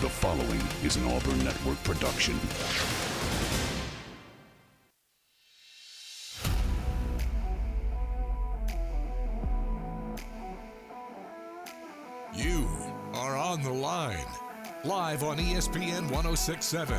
The following is an Auburn Network production. You are on the line, live on ESPN 106.7,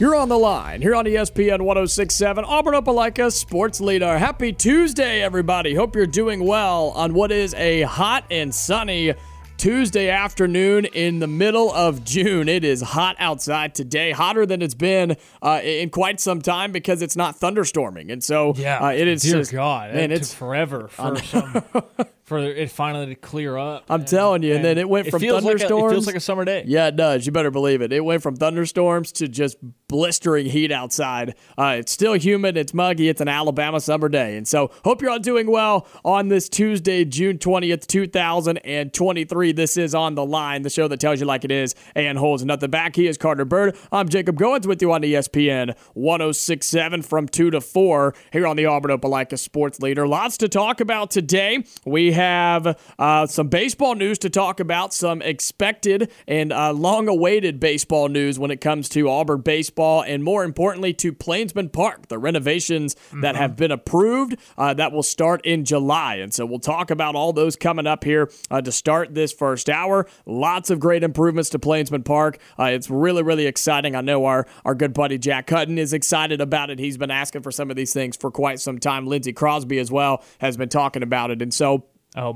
You're on the line here on ESPN 106.7, Auburn Opelika sports leader. Happy Tuesday, everybody. Hope you're doing well on what is a hot and sunny Tuesday afternoon in the middle of June. It is hot outside today, hotter than it's been in quite some time because it's not thunderstorming. And so it is just, God, man, it took forever for it finally to clear up. I'm telling you, and then it went from thunderstorms. It feels like a summer day. Yeah, it does. You better believe it. It went from thunderstorms to just blistering heat outside. It's still humid. It's muggy. It's an Alabama summer day. And so hope you're all doing well on this Tuesday, June 20th, 2023. This is On the Line, the show that tells you like it is and holds nothing back. He is Carter Byrd. I'm Jacob Goins with you on ESPN 106.7 from 2 to 4 here on the Auburn Opelika Sports Leader. Lots to talk about today. We have some baseball news to talk about, some expected and long-awaited baseball news when it comes to Auburn baseball, and more importantly to Plainsman Park, the renovations that have been approved that will start in July. And so we'll talk about all those coming up here to start this first hour. Lots of great improvements to Plainsman Park. It's really, really exciting. I know our good buddy Jack Hutton is excited about it. He's been asking for some of these things for quite some time. Lindsey Crosby as well has been talking about it. And so our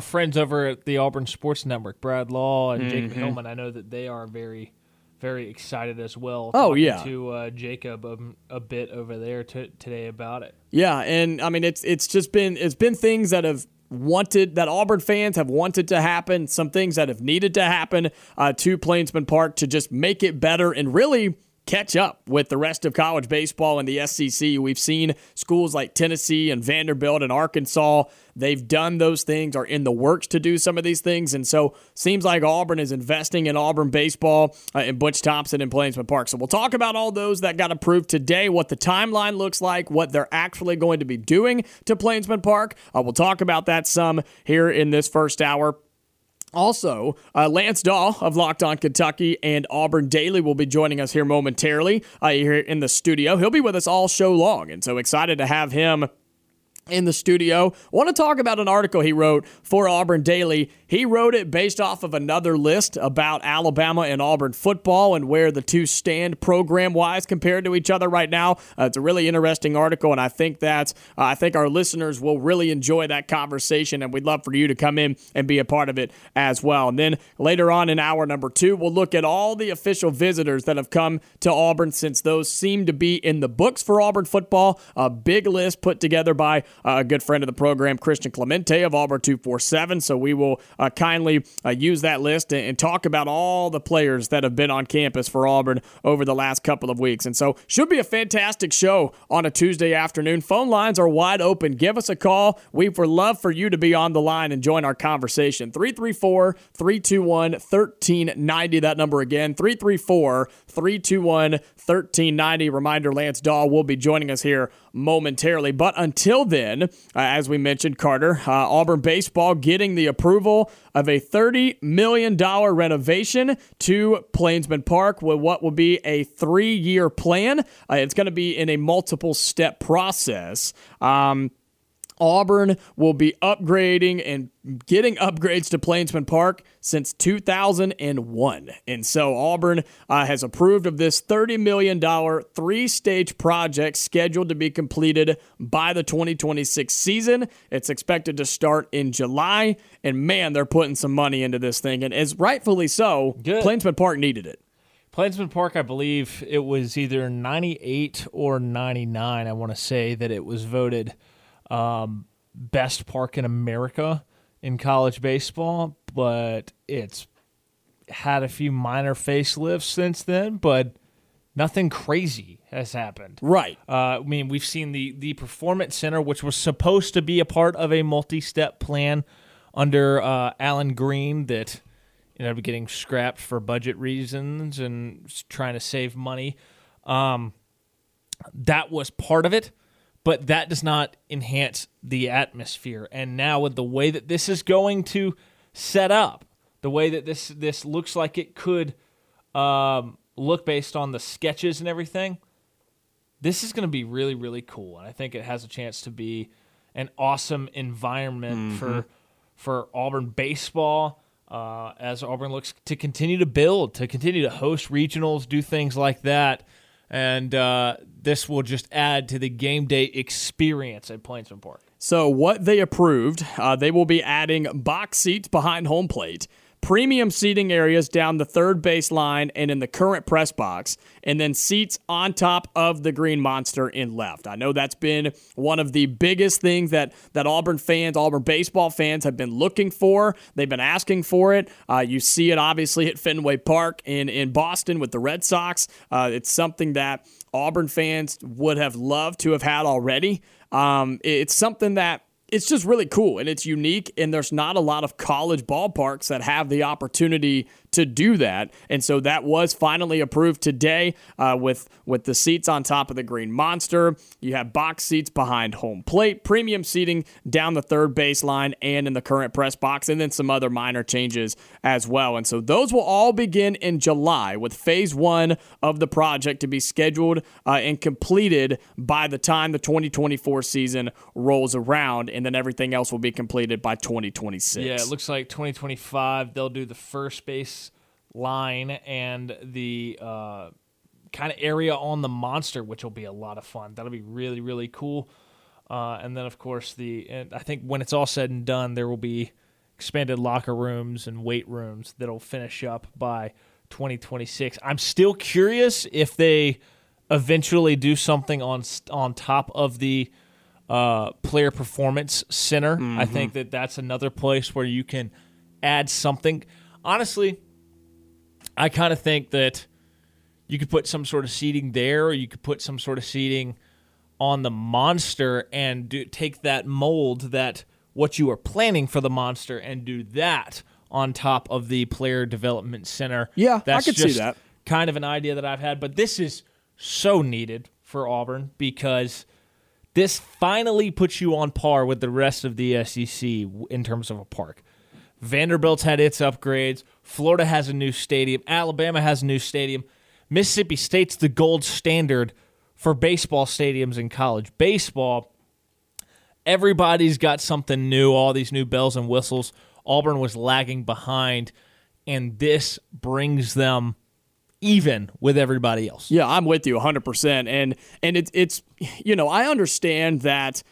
friends over at the Auburn Sports Network, Brad Law and Jacob Hillman, I know that they are very, very excited as well. Oh, yeah. To Jacob a bit over there today about it. Yeah, and I mean it's been things that have wanted, that Auburn fans have wanted to happen, some things that have needed to happen to Plainsman Park to just make it better and really catch up with the rest of college baseball and the SEC. We've seen schools like Tennessee and Vanderbilt and Arkansas, they've done those things, are in the works to do some of these things. And so seems like Auburn is investing in Auburn baseball and Butch Thompson and Plainsman Park. So we'll talk about all those that got approved today, what the timeline looks like, what they're actually going to be doing to Plainsman Park. We'll talk about that some here in this first hour. Also, Lance Dawe of Locked On Kentucky and Auburn Daily will be joining us here momentarily here in the studio. He'll be with us all show long, and so excited to have him in the studio. I want to talk about an article he wrote for Auburn Daily. He wrote it based off of another list about Alabama and Auburn football and where the two stand program-wise compared to each other right now. It's a really interesting article, and I think that our listeners will really enjoy that conversation, and we'd love for you to come in and be a part of it as well. And then later on in hour number two, we'll look at all the official visitors that have come to Auburn since those seem to be in the books for Auburn football. A big list put together by a good friend of the program, Christian Clemente of Auburn 247. So we will kindly use that list and talk about all the players that have been on campus for Auburn over the last couple of weeks. And so should be a fantastic show on a Tuesday afternoon. Phone lines are wide open. Give us a call. We would love for you to be on the line and join our conversation. 334-321-1390. That number again, 334-321-1390. Reminder, Lance Dawe will be joining us here momentarily. But until then, as we mentioned, Carter, Auburn baseball getting the approval of a $30 million renovation to Plainsman Park with what will be a 3-year plan. It's going to be in a multiple-step process. Auburn will be upgrading and getting upgrades to Plainsman Park since 2001. And so Auburn has approved of this $30 million 3-stage project scheduled to be completed by the 2026 season. It's expected to start in July. And man, they're putting some money into this thing. And as rightfully so, good. Plainsman Park needed it. Plainsman Park, I believe it was either 98 or 99, I want to say, that it was voted best park in America in college baseball, but it's had a few minor facelifts since then, but Nothing crazy has happened. Right. I mean, we've seen the Performance Center, which was supposed to be a part of a multi-step plan under Alan Green that ended up getting scrapped for budget reasons and trying to save money. That was part of it, but that does not enhance the atmosphere. And now with the way that this is going to set up, the way that this looks like it could look based on the sketches and everything, this is going to be really, really cool. And I think it has a chance to be an awesome environment for Auburn baseball as Auburn looks to continue to build, to continue to host regionals, do things like that. And this will just add to the game day experience at Plainsman Park. So what they approved, they will be adding box seats behind home plate, premium seating areas down the third baseline and in the current press box, and then seats on top of the Green Monster in left. I know that's been one of the biggest things that Auburn baseball fans have been looking for. They've been asking for it. You see it obviously at Fenway Park in Boston with the Red Sox. It's something that Auburn fans would have loved to have had already. It's something that it's just really cool, and it's unique, and there's not a lot of college ballparks that have the opportunity to do that. And so that was finally approved today with the seats on top of the Green Monster. You have box seats behind home plate, premium seating down the third baseline and in the current press box, and then some other minor changes as well. And so those will all begin in July, with phase one of the project to be scheduled and completed by the time the 2024 season rolls around, and then everything else will be completed by 2026. Yeah, it looks like 2025 they'll do the first base line and the kind of area on the Monster, which will be a lot of fun. That'll be really, really cool. And then, of course, and I think when it's all said and done, there will be expanded locker rooms and weight rooms that'll finish up by 2026. I'm still curious if they eventually do something on top of the Player Performance Center. Mm-hmm. I think that's another place where you can add something. Honestly, I kind of think that you could put some sort of seating there, or you could put some sort of seating on the Monster and take that mold, that what you are planning for the Monster, and do that on top of the Player Development Center. Yeah, I could see that. Kind of an idea that I've had, but this is so needed for Auburn, because this finally puts you on par with the rest of the SEC in terms of a park. Vanderbilt's had its upgrades. Florida has a new stadium. Alabama has a new stadium. Mississippi State's the gold standard for baseball stadiums in college baseball. Everybody's got something new, all these new bells and whistles. Auburn was lagging behind, and this brings them even with everybody else. Yeah, I'm with you 100%. And it's you know, I understand that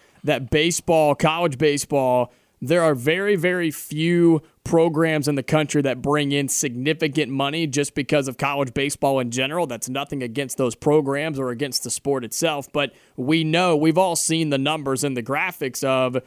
baseball, college baseball, there are very, very few programs in the country that bring in significant money just because of college baseball in general. That's nothing against those programs or against the sport itself, but we know, we've all seen the numbers and the graphics of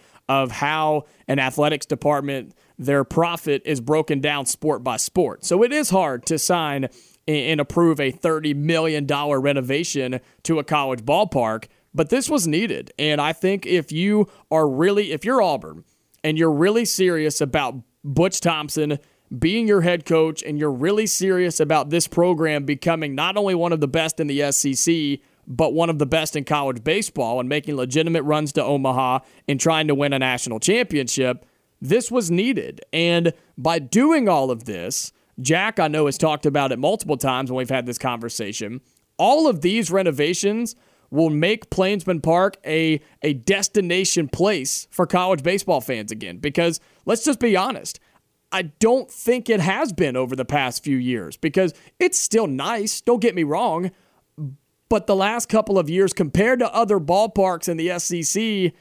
how an athletics department, their profit is broken down sport by sport. So it is hard to sign and approve a $30 million renovation to a college ballpark, but this was needed. And I think if you're Auburn, and you're really serious about Butch Thompson being your head coach, and you're really serious about this program becoming not only one of the best in the SEC, but one of the best in college baseball, and making legitimate runs to Omaha and trying to win a national championship, this was needed. And by doing all of this, Jack, I know, has talked about it multiple times when we've had this conversation, all of these renovations will make Plainsman Park a destination place for college baseball fans again. Because let's just be honest, I don't think it has been over the past few years, because it's still nice, don't get me wrong, but the last couple of years compared to other ballparks in the SEC,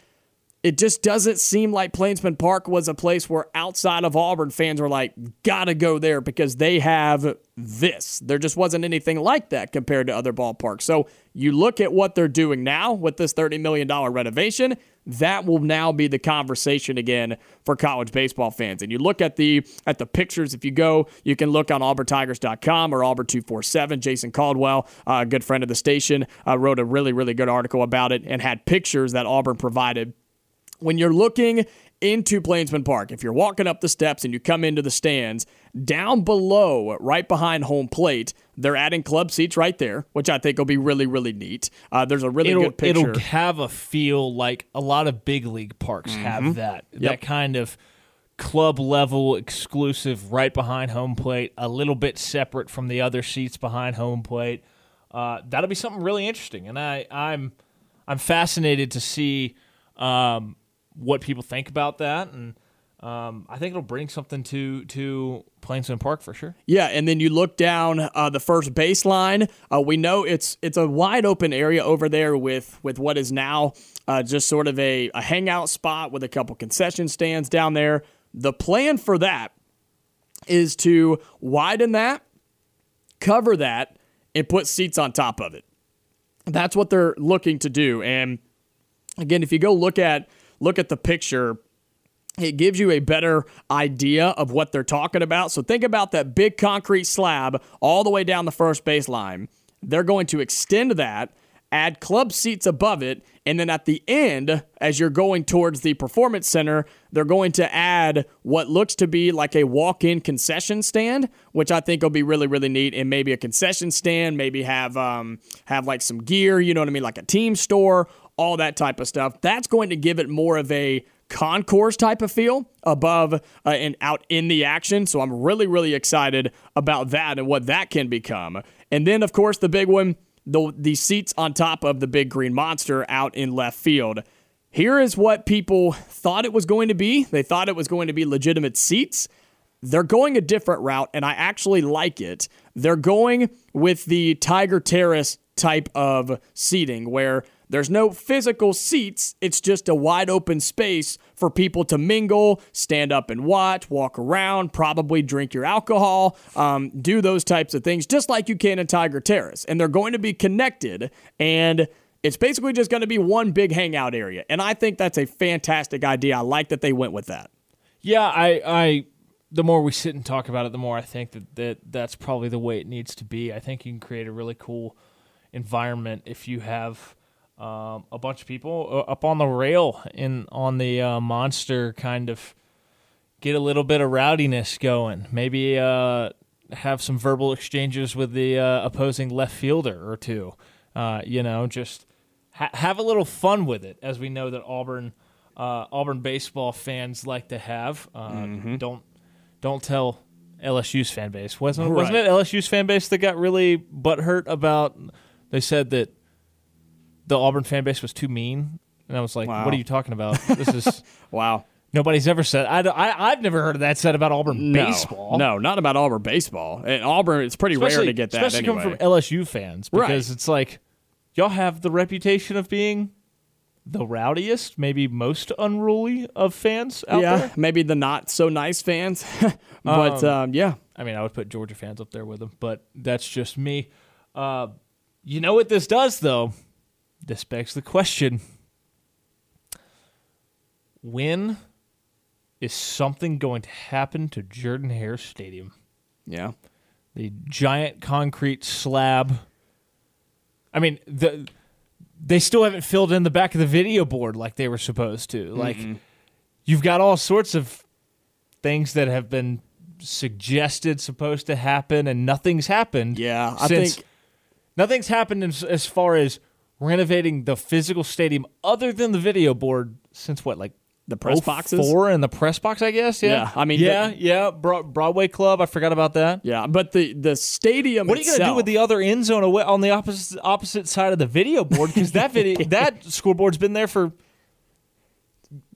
it just doesn't seem like Plainsman Park was a place where outside of Auburn fans were like, gotta go there because they have this. There just wasn't anything like that compared to other ballparks. So you look at what they're doing now with this $30 million renovation, that will now be the conversation again for college baseball fans. And you look at the pictures. If you go, you can look on AuburnTigers.com or Auburn 247. Jason Caldwell, a good friend of the station, wrote a really, really good article about it and had pictures that Auburn provided. When you're looking into Plainsman Park, if you're walking up the steps and you come into the stands, down below, right behind home plate, they're adding club seats right there, which I think will be really, really neat. There's a really good picture. It'll have a feel like a lot of big league parks have that. Yep. That kind of club-level exclusive right behind home plate, a little bit separate from the other seats behind home plate. That'll be something really interesting. And I'm fascinated to see what people think about that, and I think it'll bring something to Plainsman Park for sure. Yeah, and then you look down the first baseline. We know it's a wide open area over there with what is now just sort of a hangout spot with a couple concession stands down there. The plan for that is to widen that, cover that, and put seats on top of it. That's what they're looking to do. And again, if you go look at the picture, it gives you a better idea of what they're talking about. So think about that big concrete slab all the way down the first baseline. They're going to extend that, add club seats above it, and then at the end, as you're going towards the performance center, they're going to add what looks to be like a walk-in concession stand, which I think will be really, really neat. And maybe a concession stand, maybe have like some gear, you know what I mean, like a team store, all that type of stuff. That's going to give it more of a concourse type of feel above and out in the action. So I'm really, really excited about that and what that can become. And then, of course, the big one, the seats on top of the big green monster out in left field. Here is what people thought it was going to be. They thought it was going to be legitimate seats. They're going a different route, and I actually like it. They're going with the Tiger Terrace type of seating where there's no physical seats. It's just a wide open space for people to mingle, stand up and watch, walk around, probably drink your alcohol, do those types of things, just like you can in Tiger Terrace. And they're going to be connected, and it's basically just going to be one big hangout area. And I think that's a fantastic idea. I like that they went with that. Yeah, I the more we sit and talk about it, the more I think that's probably the way it needs to be. I think you can create a really cool environment if you have a bunch of people up on the rail and on the monster, kind of get a little bit of rowdiness going. Maybe have some verbal exchanges with the opposing left fielder or two. Just have a little fun with it, as we know that Auburn baseball fans like to have. Don't tell LSU's fan base. Wasn't it LSU's fan base that got really butthurt about? They said that the Auburn fan base was too mean, and I was like, wow. What are you talking about? This is wow. Nobody's ever said I've never heard of that said about Auburn baseball. No, not about Auburn baseball. And Auburn, it's pretty rare to get that especially anyway. Coming from LSU fans, because It's like, y'all have the reputation of being the rowdiest, maybe most unruly of fans out there. Yeah, maybe the not-so-nice fans. But, yeah. I mean, I would put Georgia fans up there with them, but that's just me. You know what this does, though? This begs the question, when is something going to happen to Jordan-Hare Stadium? Yeah. The giant concrete slab. I mean, they still haven't filled in the back of the video board like they were supposed to. Like, you've got all sorts of things that have been suggested supposed to happen, and nothing's happened. Yeah, nothing's happened as far as renovating the physical stadium other than the video board since what, like the press boxes? 04 and the press box, I guess. Yeah. I mean, Broadway Club. I forgot about that. Yeah. But the stadium. What are you gonna do with the other end zone away on the opposite side of the video board? Because that scoreboard's been there for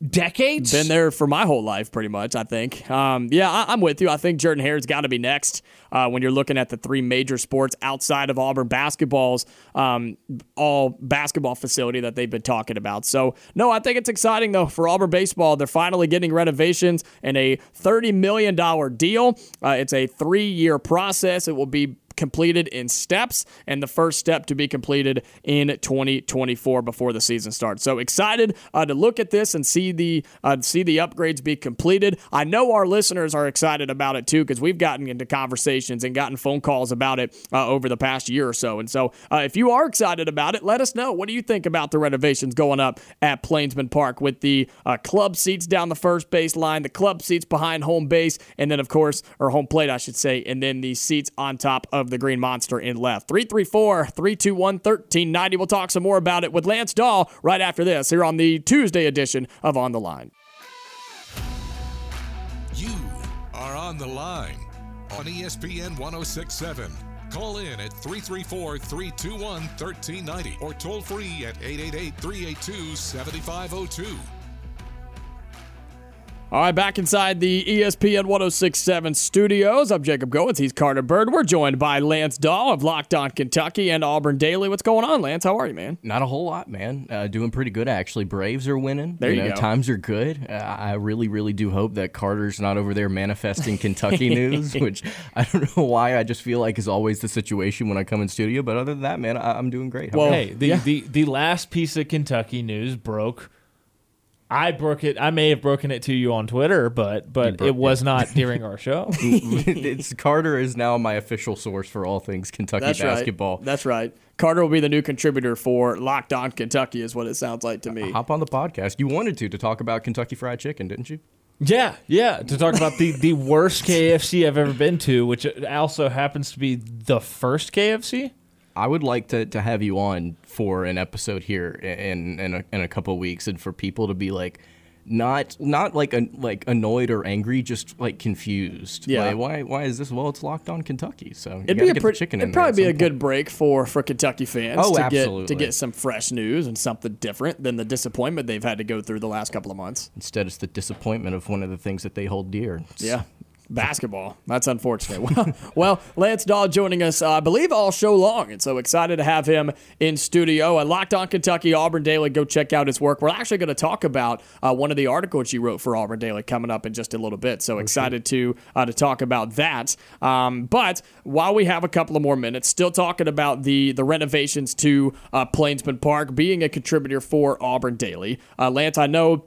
decades. Been there for my whole life, pretty much, I think. I'm with you. I think Jordan-Hare's got to be next when you're looking at the three major sports outside of Auburn basketball's all basketball facility that they've been talking about. So, no, I think it's exciting, though, for Auburn baseball. They're finally getting renovations and a $30 million deal. It's a 3-year process. It will be completed in steps, and the first step to be completed in 2024 before the season starts. So excited to look at this and see the upgrades be completed. I know our listeners are excited about it too, because we've gotten into conversations and gotten phone calls about it over the past year or so. And so if you are excited about it, let us know. What do you think about the renovations going up at Plainsman Park with the club seats down the first base line, the club seats behind home base, and then of course, or home plate, I should say, and then the seats on top of the Green Monster in left. 334-321-1390. We'll talk some more about it with Lance Dawe right after this here on the Tuesday edition of On the Line. You are On the Line on ESPN 106.7. Call in at 334-321-1390 or toll free at 888-382-7502. All right, back inside the ESPN 106.7 studios. I'm Jacob Goins. He's Carter Byrd. We're joined by Lance Dawe of Locked On Kentucky and Auburn Daily. What's going on, Lance? How are you, man? Not a whole lot, man. Doing pretty good, actually. Braves are winning. There you go. Times are good. I really, really do hope that Carter's not over there manifesting Kentucky news, which I don't know why I just feel like is always the situation when I come in studio. But other than that, man, I'm doing great. How the last piece of Kentucky news broke. I broke it. I may have broken it to you on Twitter, but it was not during our show. Carter is now my official source for all things Kentucky basketball. Right. That's right. Carter will be the new contributor for Locked On Kentucky, is what it sounds like to me. Hop on the podcast. You wanted to talk about Kentucky Fried Chicken, didn't you? Yeah, to talk about the worst KFC I've ever been to, which also happens to be the first KFC. I would like to have you on for an episode here in a couple of weeks, and for people to be like, not annoyed or angry, just like confused. Yeah. Like, why is this? Well, it's Locked On Kentucky, so it'd be a pretty. It'd probably be a good break for Kentucky fans. Oh, absolutely. To get some fresh news and something different than the disappointment they've had to go through the last couple of months. Instead, it's the disappointment of one of the things that they hold dear. Basketball. That's unfortunate. Well, Lance Dawe joining us, I believe, all show long, and so excited to have him in studio. Locked On Kentucky, Auburn Daily. Go check out his work. We're actually going to talk about one of the articles you wrote for Auburn Daily coming up in just a little bit. So excited to talk about that. But while we have a couple of more minutes, still talking about the renovations to Plainsman Park, being a contributor for Auburn Daily. Lance, I know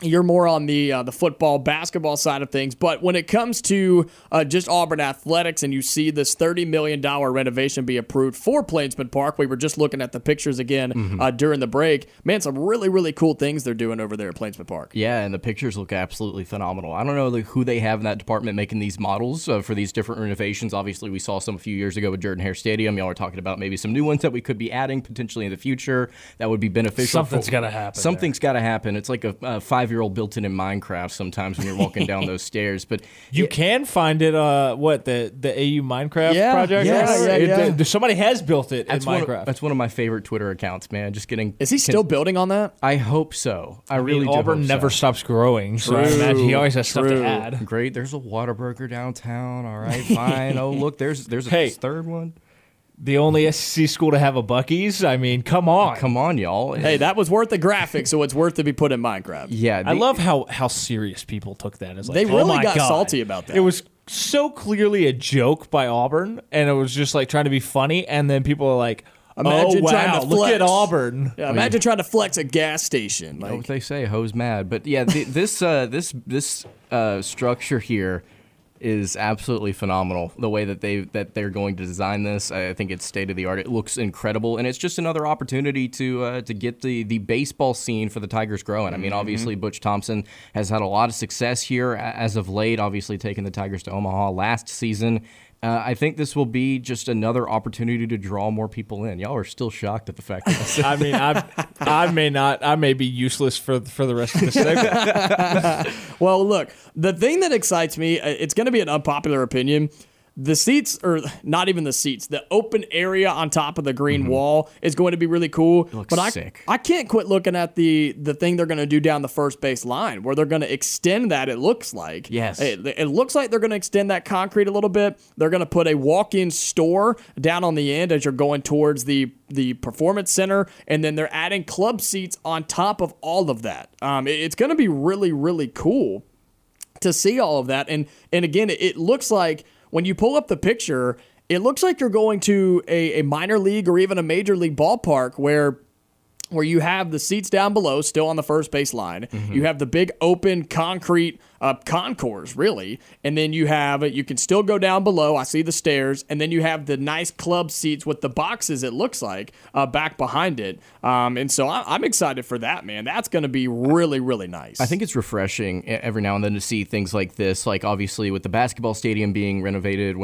you're more on the football, basketball side of things, but when it comes to just Auburn athletics, and you see this $30 million renovation be approved for Plainsman Park, we were just looking at the pictures again during the break. Man, some really, really cool things they're doing over there at Plainsman Park. Yeah, and the pictures look absolutely phenomenal. I don't know who they have in that department making these models for these different renovations. Obviously, we saw some a few years ago with Jordan-Hare Stadium. Y'all were talking about maybe some new ones that we could be adding potentially in the future that would be beneficial. Something's got to happen. Something's got to happen. It's like a 5-year-old built-in in Minecraft sometimes when you're walking down those stairs, but you can find it. The AU Minecraft project? Somebody has built it in Minecraft. That's one of my favorite Twitter accounts, man. Just kidding. Is he still building on that? I hope so. I really do. Auburn never stops growing, so he always has stuff to add. Great. There's a Whataburger downtown. All right, fine. Oh, look, there's a third one. The only SEC school to have a Buc-ee's? I mean, come on, y'all. Hey, that was worth the graphic, so it's worth to be put in Minecraft. Yeah, I love how serious people took that. As like, they really got salty about that. It was so clearly a joke by Auburn, and it was just like trying to be funny. And then people are like, imagine trying to flex. Look at Auburn. Yeah, imagine trying to flex a gas station. Like, you know what they say, hoes mad. But yeah, this structure here is absolutely phenomenal. The way that they're going to design this, I think it's state of the art. It looks incredible, and it's just another opportunity to get the baseball scene for the Tigers growing. I mean, obviously Butch Thompson has had a lot of success here as of late. Obviously, taking the Tigers to Omaha last season. I think this will be just another opportunity to draw more people in. Y'all are still shocked at the fact that I mean, I may be useless for the rest of the segment. Well, look, the thing that excites me, it's going to be an unpopular opinion. The seats, or not even the seats, the open area on top of the green wall is going to be really cool. It looks sick. I can't quit looking at the thing they're going to do down the first base line, where they're going to extend that, it looks like. Yes. It looks like they're going to extend that concrete a little bit. They're going to put a walk-in store down on the end as you're going towards the Performance Center, and then they're adding club seats on top of all of that. It's going to be really, really cool to see all of that. And again, it looks like when you pull up the picture, it looks like you're going to a minor league or even a major league ballpark where you have the seats down below still on the first base line. Mm-hmm. You have the big open concrete concourse, really. And then you can still go down below. I see the stairs. And then you have the nice club seats with the boxes, it looks like, back behind it. And so I'm excited for that, man. That's going to be really, really nice. I think it's refreshing every now and then to see things like this. Like, obviously, with the basketball stadium being renovated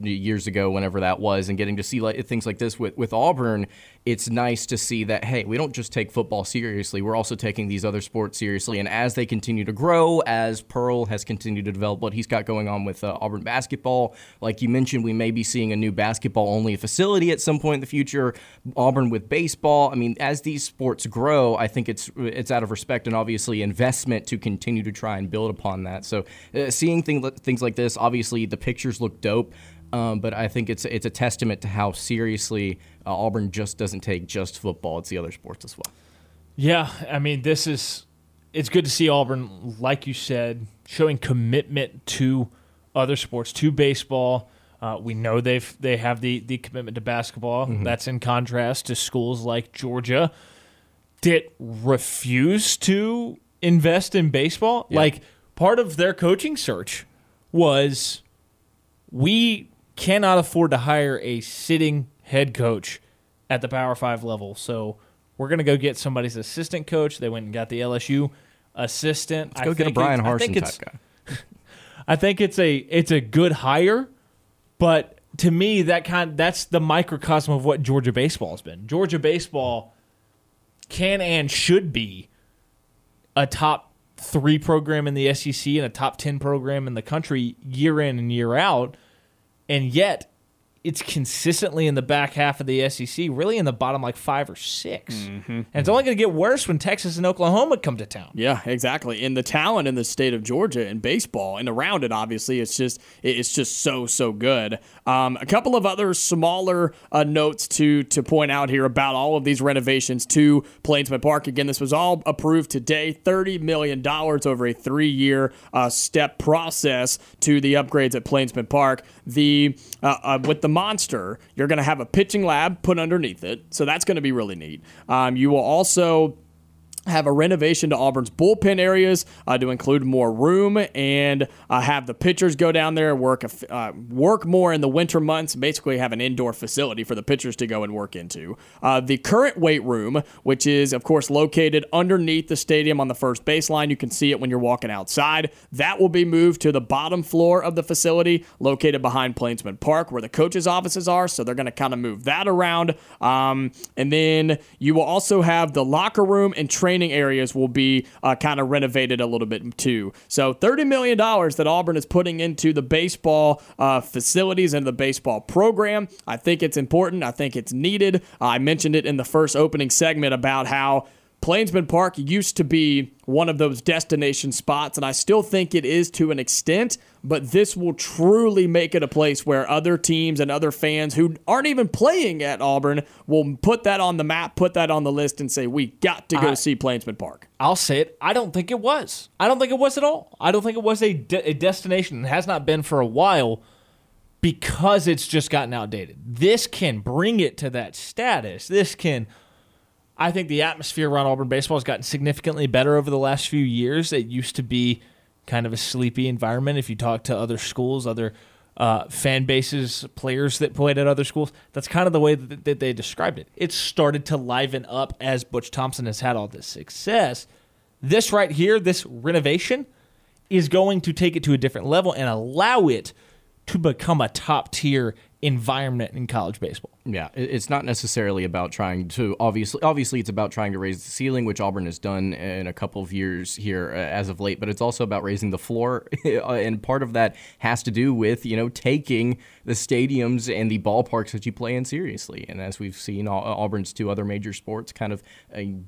years ago, whenever that was, and getting to see things like this with Auburn, it's nice to see that, hey, we don't just take football seriously. We're also taking these other sports seriously. And as they continue to grow, as Pearl has continued to develop what he's got going on with Auburn basketball, like you mentioned, we may be seeing a new basketball-only facility at some point in the future. Auburn with baseball. I mean, as these sports grow, I think it's out of respect and obviously investment to continue to try and build upon that. So seeing things like this, obviously the pictures look dope. But I think it's a testament to how seriously Auburn just doesn't take just football. It's the other sports as well. Yeah, I mean, it's good to see Auburn, like you said, showing commitment to other sports, to baseball. We know they have the commitment to basketball. Mm-hmm. That's in contrast to schools like Georgia that refuse to invest in baseball. Yeah. Like, part of their coaching search was, we cannot afford to hire a sitting head coach at the Power 5 level, so we're going to go get somebody's assistant coach. They went and got the LSU assistant. Let's go get a Brian Harsin type guy. I think it's a good hire, but to me that's the microcosm of what Georgia baseball has been. Georgia baseball can and should be a top 3 program in the SEC and a top 10 program in the country year in and year out, and yet it's consistently in the back half of the SEC, really in the bottom 5 or 6. Mm-hmm. And it's only going to get worse when Texas and Oklahoma come to town. Yeah, exactly. And the talent in the state of Georgia in baseball and around it, obviously, it's just so, so good. A couple of other smaller notes to point out here about all of these renovations to Plainsman Park. Again, this was all approved today, $30 million over a 3-year step process to the upgrades at Plainsman Park. With the monster, you're going to have a pitching lab put underneath it, so that's going to be really neat. You will also have a renovation to Auburn's bullpen areas to include more room and have the pitchers go down there and work more in the winter months, basically have an indoor facility for the pitchers to go and work into. The current weight room, which is, of course, located underneath the stadium on the first baseline, you can see it when you're walking outside, that will be moved to the bottom floor of the facility located behind Plainsman Park where the coaches' offices are, so they're going to kind of move that around. And then you will also have the locker room and training areas will be kind of renovated a little bit too. So $30 million that Auburn is putting into the baseball facilities and the baseball program. I think it's important. I think it's needed. I mentioned it in the first opening segment about how Plainsman Park used to be one of those destination spots, and I still think it is to an extent, but this will truly make it a place where other teams and other fans who aren't even playing at Auburn will put that on the map, put that on the list, and say, we got to go see Plainsman Park. I'll say it. I don't think it was. I don't think it was at all. I don't think it was a destination. It has not been for a while because it's just gotten outdated. This can bring it to that status. I think the atmosphere around Auburn baseball has gotten significantly better over the last few years. It used to be kind of a sleepy environment. If you talk to other schools, other fan bases, players that played at other schools, that's kind of the way that they described it. It started to liven up as Butch Thompson has had all this success. This right here, this renovation, is going to take it to a different level and allow it to become a top-tier environment in college baseball. Yeah, it's not necessarily about trying to obviously it's about trying to raise the ceiling, which Auburn has done in a couple of years here as of late, but it's also about raising the floor and part of that has to do with, taking the stadiums and the ballparks that you play in seriously. And as we've seen, Auburn's two other major sports kind of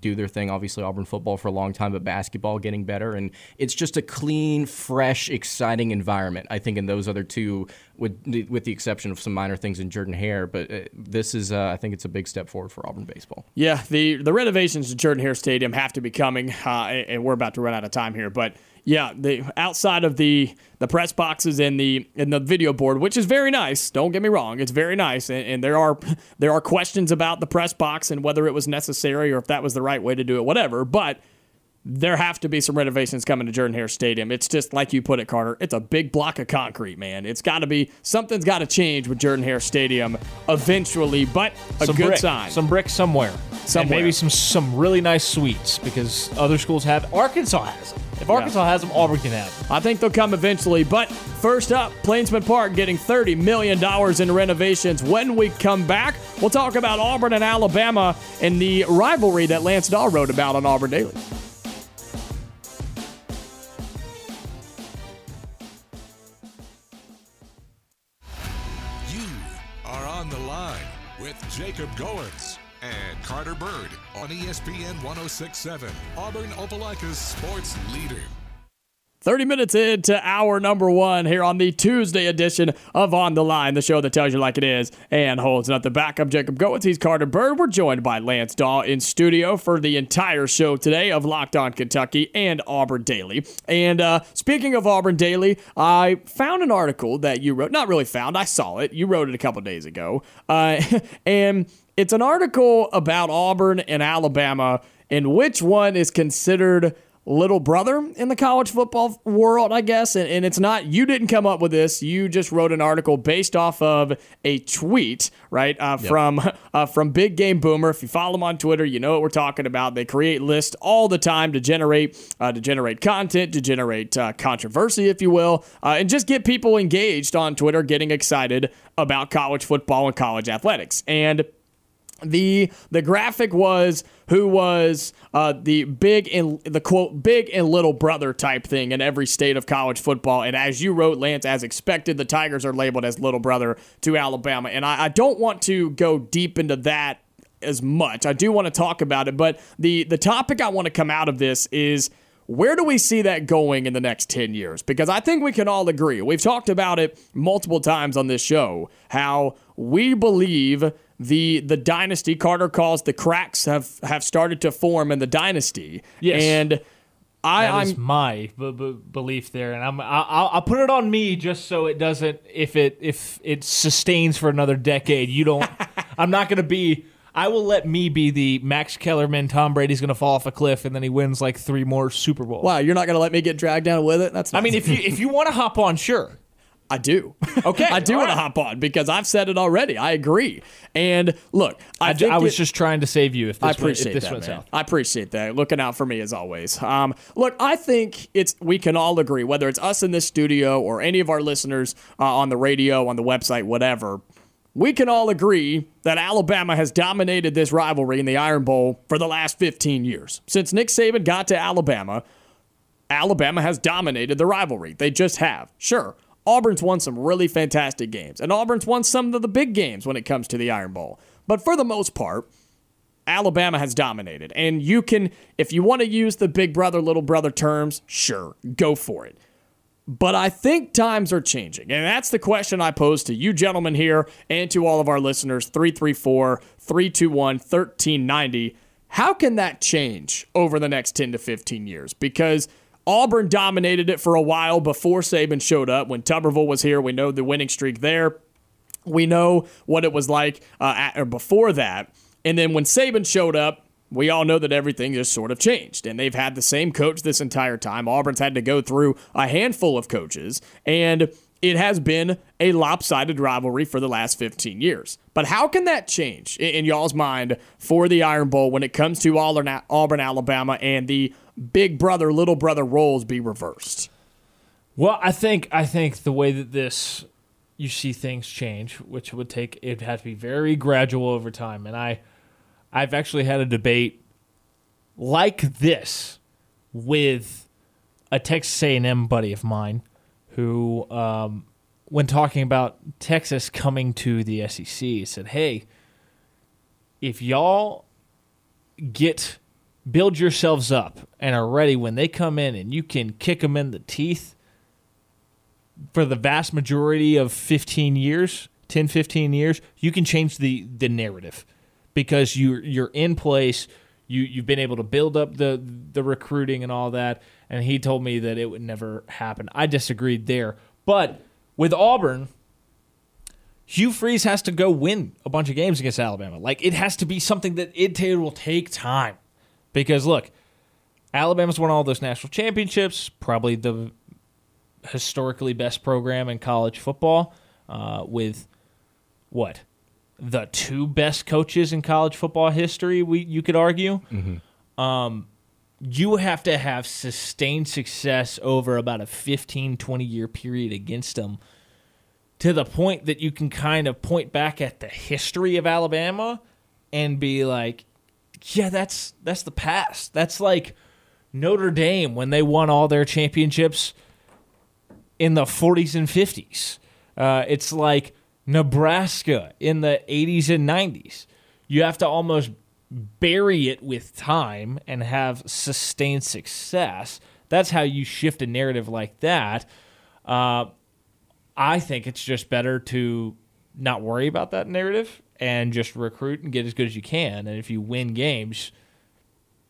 do their thing. Obviously Auburn football for a long time, but basketball getting better, and it's just a clean, fresh, exciting environment, I think, in those other two, with the exception of some minor things in Jordan-Hare, but this is, I think it's a big step forward for Auburn baseball. Yeah, the renovations to Jordan-Hare Stadium have to be coming, and we're about to run out of time here, but yeah, the outside of the press boxes and the video board, which is very nice. Don't get me wrong, it's very nice, and there are questions about the press box and whether it was necessary or if that was the right way to do it, whatever. But there have to be some renovations coming to Jordan-Hare Stadium. It's just like you put it, Carter. It's a big block of concrete, man. It's got to be – something's got to change with Jordan-Hare Stadium eventually, but a some good brick, sign. Some brick somewhere. And maybe some really nice suites because other schools have – Arkansas has them. If Arkansas has them, Auburn can have them. I think they'll come eventually. But first up, Plainsman Park getting $30 million in renovations. When we come back, we'll talk about Auburn and Alabama and the rivalry that Lance Dawe wrote about on Auburn Daily. Jacob Goins and Carter Byrd on ESPN 106.7, Auburn Opelika's sports leader. 30 minutes into hour number one here on the Tuesday edition of On the Line, the show that tells you like it is and holds nothing back. I'm Jacob Goins. He's Carter Byrd. We're joined by Lance Dawe in studio for the entire show today of Locked On Kentucky and Auburn Daily. And speaking of Auburn Daily, I found an article that you wrote. Not really found. I saw it. You wrote it a couple days ago. And it's an article about Auburn and Alabama and which one is considered little brother in the college football world, I guess. And it's not, you didn't come up with this. You just wrote an article based off of a tweet, right? From Big Game Boomer. If you follow him on Twitter, you know what we're talking about. They create lists all the time to generate content, to generate controversy, if you will, and just get people engaged on Twitter, getting excited about college football and college athletics. And the graphic was who was the big and the quote big and little brother type thing in every state of college football. And as you wrote, Lance, as expected, the Tigers are labeled as little brother to Alabama. And I don't want to go deep into that as much. I do want to talk about it, but the topic I want to come out of this is, where do we see that going in the next 10 years? Because I think we can all agree. We've talked about it multiple times on this show, how we believe the dynasty, Carter calls the cracks, have started to form in the dynasty. Yes. And that is my belief there. And I'll put it on me just so it doesn't, if it sustains for another decade, you don't, I'm not going to be, I will let me be the Max Kellerman, Tom Brady's going to fall off a cliff and then he wins like three more Super Bowls. Wow, you're not going to let me get dragged down with it? That's nice. I mean, if you want to hop on, sure. I do. Okay. I do want to hop on because I've said it already. I agree. And look, I was just trying to save you if this went south. I appreciate that. Looking out for me as always. Look, I think we can all agree, whether it's us in this studio or any of our listeners on the radio, on the website, whatever, we can all agree that Alabama has dominated this rivalry in the Iron Bowl for the last 15 years. Since Nick Saban got to Alabama, Alabama has dominated the rivalry. They just have. Sure. Auburn's won some really fantastic games, and Auburn's won some of the big games when it comes to the Iron Bowl. But for the most part, Alabama has dominated. And you can, if you want to use the big brother, little brother terms, sure, go for it. But I think times are changing. And that's the question I pose to you gentlemen here and to all of our listeners, 334-321-1390. How can that change over the next 10 to 15 years? Because Auburn dominated it for a while before Saban showed up. When Tuberville was here, we know the winning streak there. We know what it was like or before that. And then when Saban showed up, we all know that everything just sort of changed. And they've had the same coach this entire time. Auburn's had to go through a handful of coaches. And it has been a lopsided rivalry for the last 15 years. But how can that change in y'all's mind for the Iron Bowl when it comes to Auburn, Alabama, and the big brother, little brother roles be reversed? Well, I think the way that you see things change, which would take, it'd have to be very gradual over time. And I've actually had a debate like this with a Texas A&M buddy of mine who, when talking about Texas coming to the SEC, said, hey, if y'all build yourselves up and are ready when they come in and you can kick them in the teeth for the vast majority of 10, 15 years, you can change the narrative because you're in place, You've been able to build up the recruiting and all that. And he told me that it would never happen. I disagreed there. But with Auburn, Hugh Freeze has to go win a bunch of games against Alabama. Like, it has to be something that it will take time. Because, look, Alabama's won all those national championships, probably the historically best program in college football, with what? The two best coaches in college football history, you could argue. Mm-hmm. You have to have sustained success over about a 15, 20-year period against them to the point that you can kind of point back at the history of Alabama and be like, yeah, that's the past. That's like Notre Dame when they won all their championships in the 40s and 50s. It's like Nebraska in the 80s and 90s. You have to almost bury it with time and have sustained success. That's how you shift a narrative like that. I think it's just better to not worry about that narrative and just recruit and get as good as you can. And if you win games,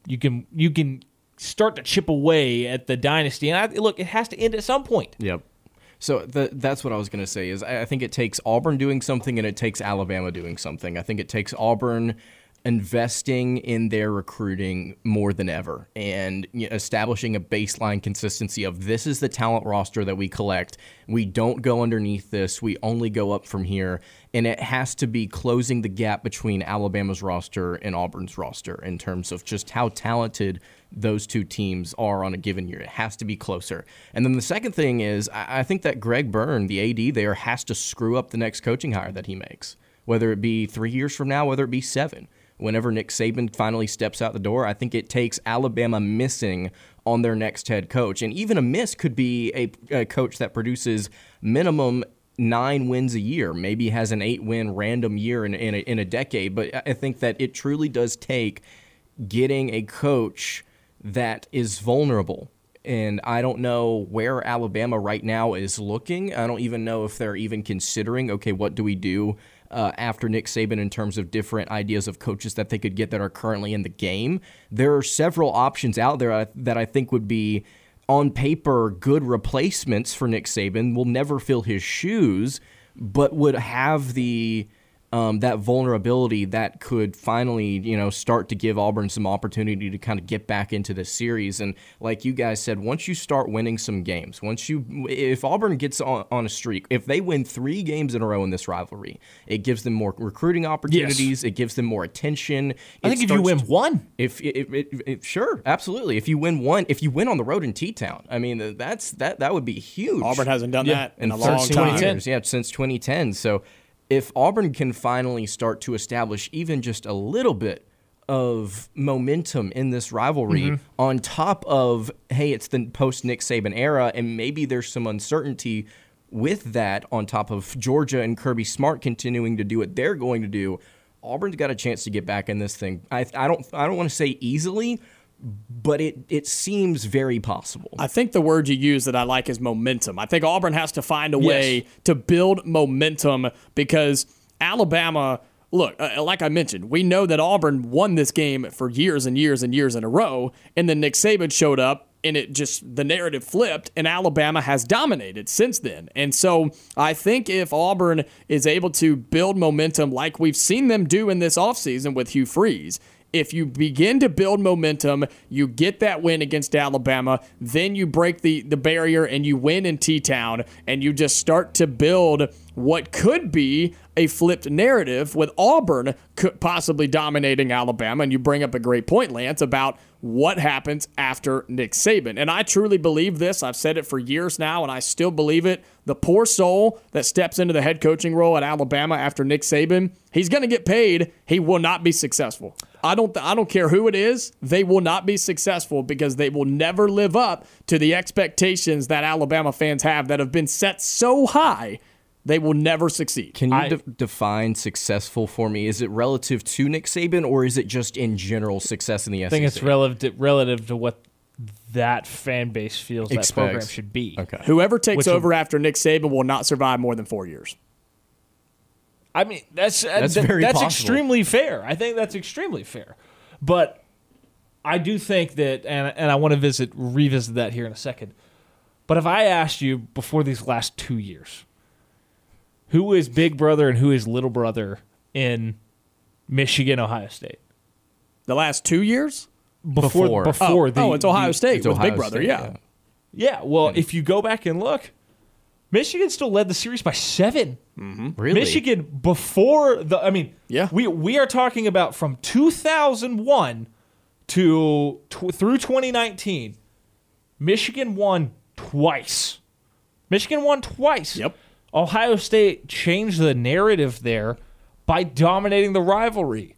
you can start to chip away at the dynasty. And look, it has to end at some point. Yep. So that's what I was going to say is I think it takes Auburn doing something and it takes Alabama doing something. I think it takes Auburn investing in their recruiting more than ever and establishing a baseline consistency of this is the talent roster that we collect. We don't go underneath this. We only go up from here. And it has to be closing the gap between Alabama's roster and Auburn's roster in terms of just how talented those two teams are on a given year. It has to be closer. And then the second thing is I think that Greg Byrne, the AD there, has to screw up the next coaching hire that he makes, whether it be 3 years from now, whether it be 7. Whenever Nick Saban finally steps out the door, I think it takes Alabama missing on their next head coach. And even a miss could be a coach that produces minimum 9 wins a year, maybe has an 8-win random year in a decade. But I think that it truly does take getting a coach that is vulnerable. And I don't know where Alabama right now is looking. I don't even know if they're even considering, okay, what do we do after Nick Saban in terms of different ideas of coaches that they could get that are currently in the game. There are several options out there that I think would be, on paper, good replacements for Nick Saban. Will never fill his shoes, but would have the that vulnerability that could finally, start to give Auburn some opportunity to kind of get back into this series. And like you guys said, once you start winning some games, if Auburn gets on a streak, if they win 3 games in a row in this rivalry, it gives them more recruiting opportunities. Yes. It gives them more attention. I think if you win one, sure, absolutely. If you win one, if you win on the road in T-Town, I mean, that would be huge. Auburn hasn't done that in a long time. Since 2010. So if Auburn can finally start to establish even just a little bit of momentum in this rivalry, mm-hmm. on top of, hey, it's the post-Nick Saban era, and maybe there's some uncertainty with that, on top of Georgia and Kirby Smart continuing to do what they're going to do, Auburn's got a chance to get back in this thing. I don't want to say easily, but it seems very possible. I think the word you use that I like is momentum. I think Auburn has to find a way to build momentum, because Alabama, look, like I mentioned, we know that Auburn won this game for years and years and years in a row, and then Nick Saban showed up, and it just, the narrative flipped, and Alabama has dominated since then. And so I think if Auburn is able to build momentum like we've seen them do in this offseason with Hugh Freeze, if you begin to build momentum, you get that win against Alabama, then you break the barrier and you win in T-Town, and you just start to build what could be a flipped narrative with Auburn possibly dominating Alabama. And you bring up a great point, Lance, about what happens after Nick Saban. And I truly believe this. I've said it for years now, and I still believe it. The poor soul that steps into the head coaching role at Alabama after Nick Saban, he's going to get paid. He will not be successful. I don't care who it is. They will not be successful, because they will never live up to the expectations that Alabama fans have that have been set so high. They will never succeed. Can you define successful for me? Is it relative to Nick Saban, or is it just in general success in the SEC? I think it's relative to what that fan base feels expects that program should be. Okay. Whoever takes over after Nick Saban will not survive more than 4 years. I mean, that's extremely fair. I think that's extremely fair. But I do think that, and I want to revisit that here in a second, but if I asked you before these last 2 years, who is big brother and who is little brother in Michigan, Ohio State? The last 2 years? Before. It's Ohio State with Ohio Big Brother, State, yeah. Well, if you go back and look, Michigan still led the series by 7. Mm-hmm. Really? Michigan before we are talking about from 2001 through 2019, Michigan won twice. Yep. Ohio State changed the narrative there by dominating the rivalry.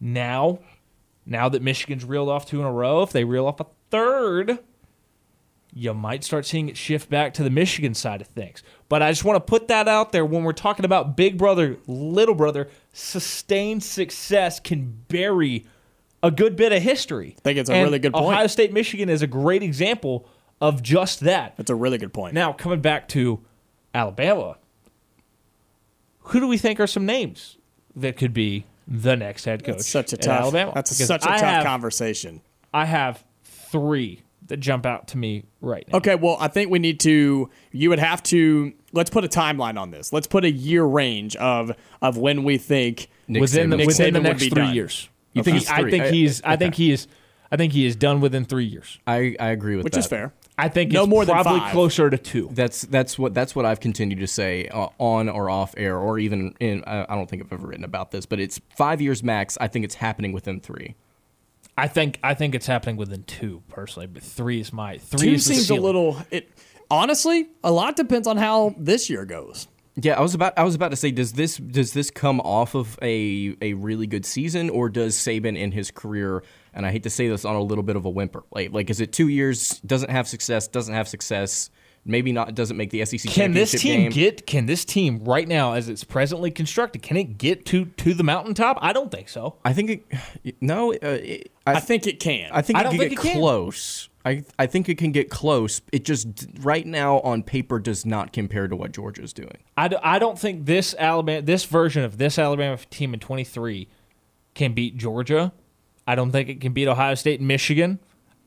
Now that Michigan's reeled off 2 in a row, if they reel off a third, you might start seeing it shift back to the Michigan side of things. But I just want to put that out there when we're talking about big brother, little brother. Sustained success can bury a good bit of history. I think it's a really good point. Ohio State, Michigan is a great example of just that. That's a really good point. Now, coming back to Alabama, who do we think are some names that could be the next head coach at Alabama? That's such a tough conversation. I have 3 that jump out to me right now. Okay, well, I think let's put a timeline on this. Let's put a year range of when we think Nick Saban the next would be 3 years. I think he is done within 3 years. I agree with that. Which is fair. I think it's probably closer to 2. That's what I've continued to say on or off air, or even in. I don't think I've ever written about this, but it's 5 years max. I think it's happening within 3. I think it's happening within 2 personally, but 3 is my three. 2 is the seems ceiling. A little. It honestly, a lot depends on how this year goes. Yeah, I was about to say, does this come off of a really good season, or does Saban in his career, and I hate to say this, on a little bit of a whimper? Like is it 2 years, doesn't have success, maybe not, doesn't make the SEC championship game? Can this team right now, as it's presently constructed, can it get to the mountaintop? I don't think so. I think it, no. I think it can. I think it can get close. I think it can get close. It just, right now, on paper, does not compare to what Georgia's doing. I don't think this version of this Alabama team in 23 can beat Georgia. I don't think it can beat Ohio State and Michigan.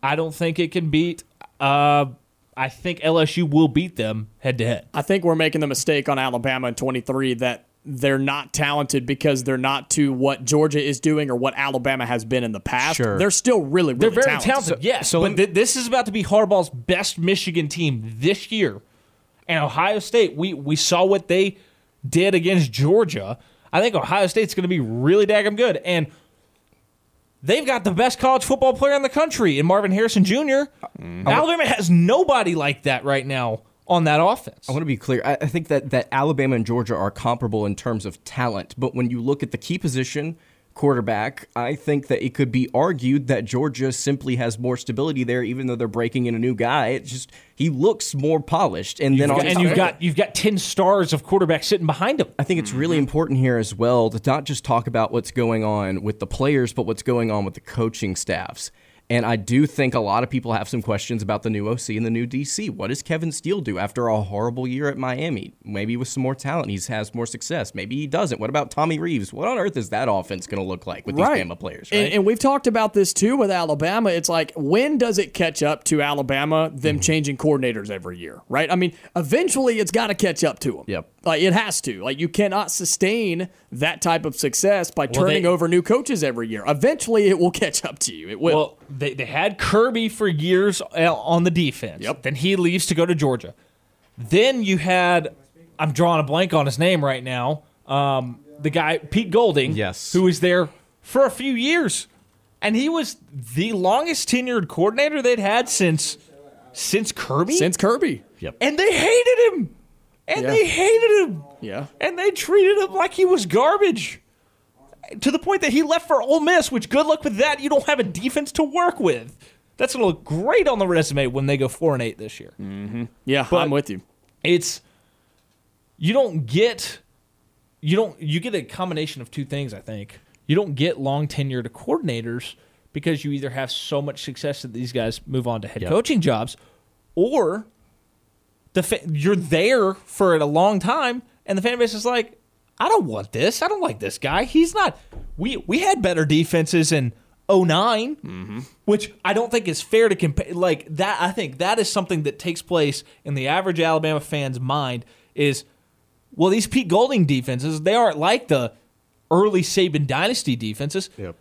I don't think it can beat... I think LSU will beat them head-to-head. I think we're making the mistake on Alabama in 23 that they're not talented because they're not to what Georgia is doing or what Alabama has been in the past. Sure. They're still really, really talented. They're very talented, yes. So, but this is about to be Harbaugh's best Michigan team this year. And Ohio State, we saw what they did against Georgia. I think Ohio State's going to be really daggum good. And they've got the best college football player in the country in Marvin Harrison Jr. Alabama has nobody like that right now on that offense. I want to be clear. I think that Alabama and Georgia are comparable in terms of talent, but when you look at the key position, quarterback, I think that it could be argued that Georgia simply has more stability there, even though they're breaking in a new guy. It's just he looks more polished, and you've got 10 stars of quarterback sitting behind him. I think it's really important here as well to not just talk about what's going on with the players, but what's going on with the coaching staffs. And I do think a lot of people have some questions about the new OC and the new DC. What does Kevin Steele do after a horrible year at Miami? Maybe with some more talent, he has more success. Maybe he doesn't. What about Tommy Reeves? What on earth is that offense going to look like with these Bama players? Right? And we've talked about this too with Alabama. It's like, when does it catch up to Alabama, them changing coordinators every year, right? I mean, eventually it's got to catch up to them. Yep. Like, it has to. Like, you cannot sustain that type of success by turning over new coaches every year. Eventually, it will catch up to you. It will. Well, they had Kirby for years on the defense. Yep. Then he leaves to go to Georgia. Then you had, I'm drawing a blank on his name right now, the guy, Pete Golding, yes, who was there for a few years. And he was the longest tenured coordinator they'd had since Kirby? Since Kirby. Yep. And they hated him. And they hated him. Yeah. And they treated him like he was garbage, to the point that he left for Ole Miss, which, good luck with that. You don't have a defense to work with. That's going to look great on the resume when they go 4-8 this year. Mm-hmm. Yeah, but I'm with you. It's you get a combination of two things, I think. You don't get long tenured coordinators because you either have so much success that these guys move on to head coaching jobs, or you're there for it a long time, and the fan base is like, I don't want this. I don't like this guy. He's not. We had better defenses in 09, which I don't think is fair to compare. Like that, I think that is something that takes place in the average Alabama fan's mind is, well, these Pete Golding defenses, they aren't like the early Saban dynasty defenses. Yep.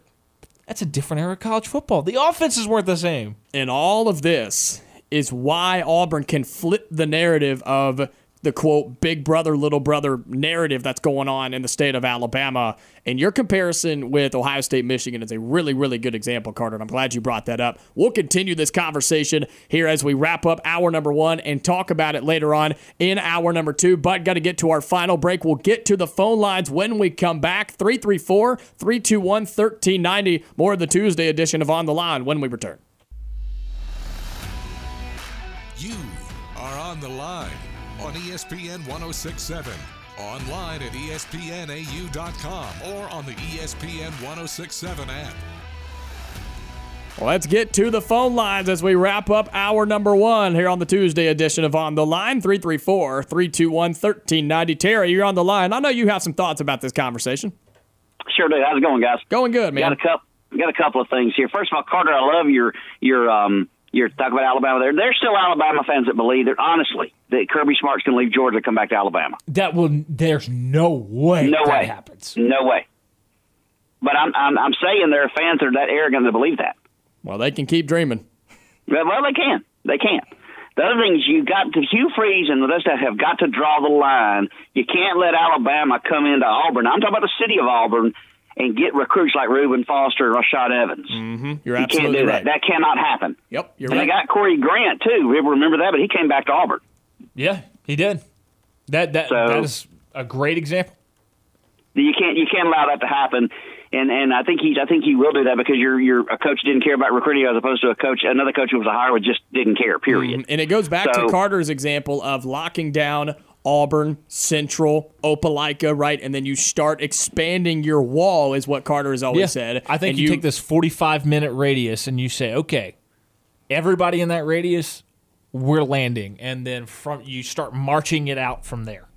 That's a different era of college football. The offenses weren't the same. And all of this is why Auburn can flip the narrative of the, quote, big brother, little brother narrative that's going on in the state of Alabama. And your comparison with Ohio State, Michigan is a really, really good example, Carter, and I'm glad you brought that up. We'll continue this conversation here as we wrap up hour number one and talk about it later on in hour number two. But got to get to our final break. We'll get to the phone lines when we come back. 334-321-1390. More of the Tuesday edition of On the Line when we return. You are On the Line on ESPN 106.7, online at ESPNAU.com, or on the ESPN 106.7 app. Let's get to the phone lines as we wrap up hour number one here on the Tuesday edition of On the Line, 334-321-1390. Terry, you're on the line. I know you have some thoughts about this conversation. Sure do. How's it going, guys? Going good, man. Got a couple of things here. First of all, Carter, I love you're talking about Alabama there. There's still Alabama fans that believe that, honestly, that Kirby Smart's going to leave Georgia and come back to Alabama. There's no way that happens. No way. But I'm saying there are fans that are that arrogant to believe that. Well, they can keep dreaming. Well, they can. They can. The other thing is Hugh Freeze and the rest of that have got to draw the line. You can't let Alabama come into Auburn. I'm talking about the city of Auburn and get recruits like Reuben Foster and Rashad Evans. Mm-hmm. You're absolutely right. You can't do that. That cannot happen. Yep, you're right. And they got Corey Grant, too. Remember that? But he came back to Auburn. Yeah, he did. That is a great example. You can't allow that to happen. And I think he will do that because you're a coach didn't care about recruiting as opposed to another coach who was a hire just didn't care, period. Mm-hmm. And it goes back to Carter's example of locking down Auburn, Central, Opelika, right? And then you start expanding your wall is what Carter has always said. I think you take this 45-minute radius and you say, okay, everybody in that radius, we're landing. And then you start marching it out from there.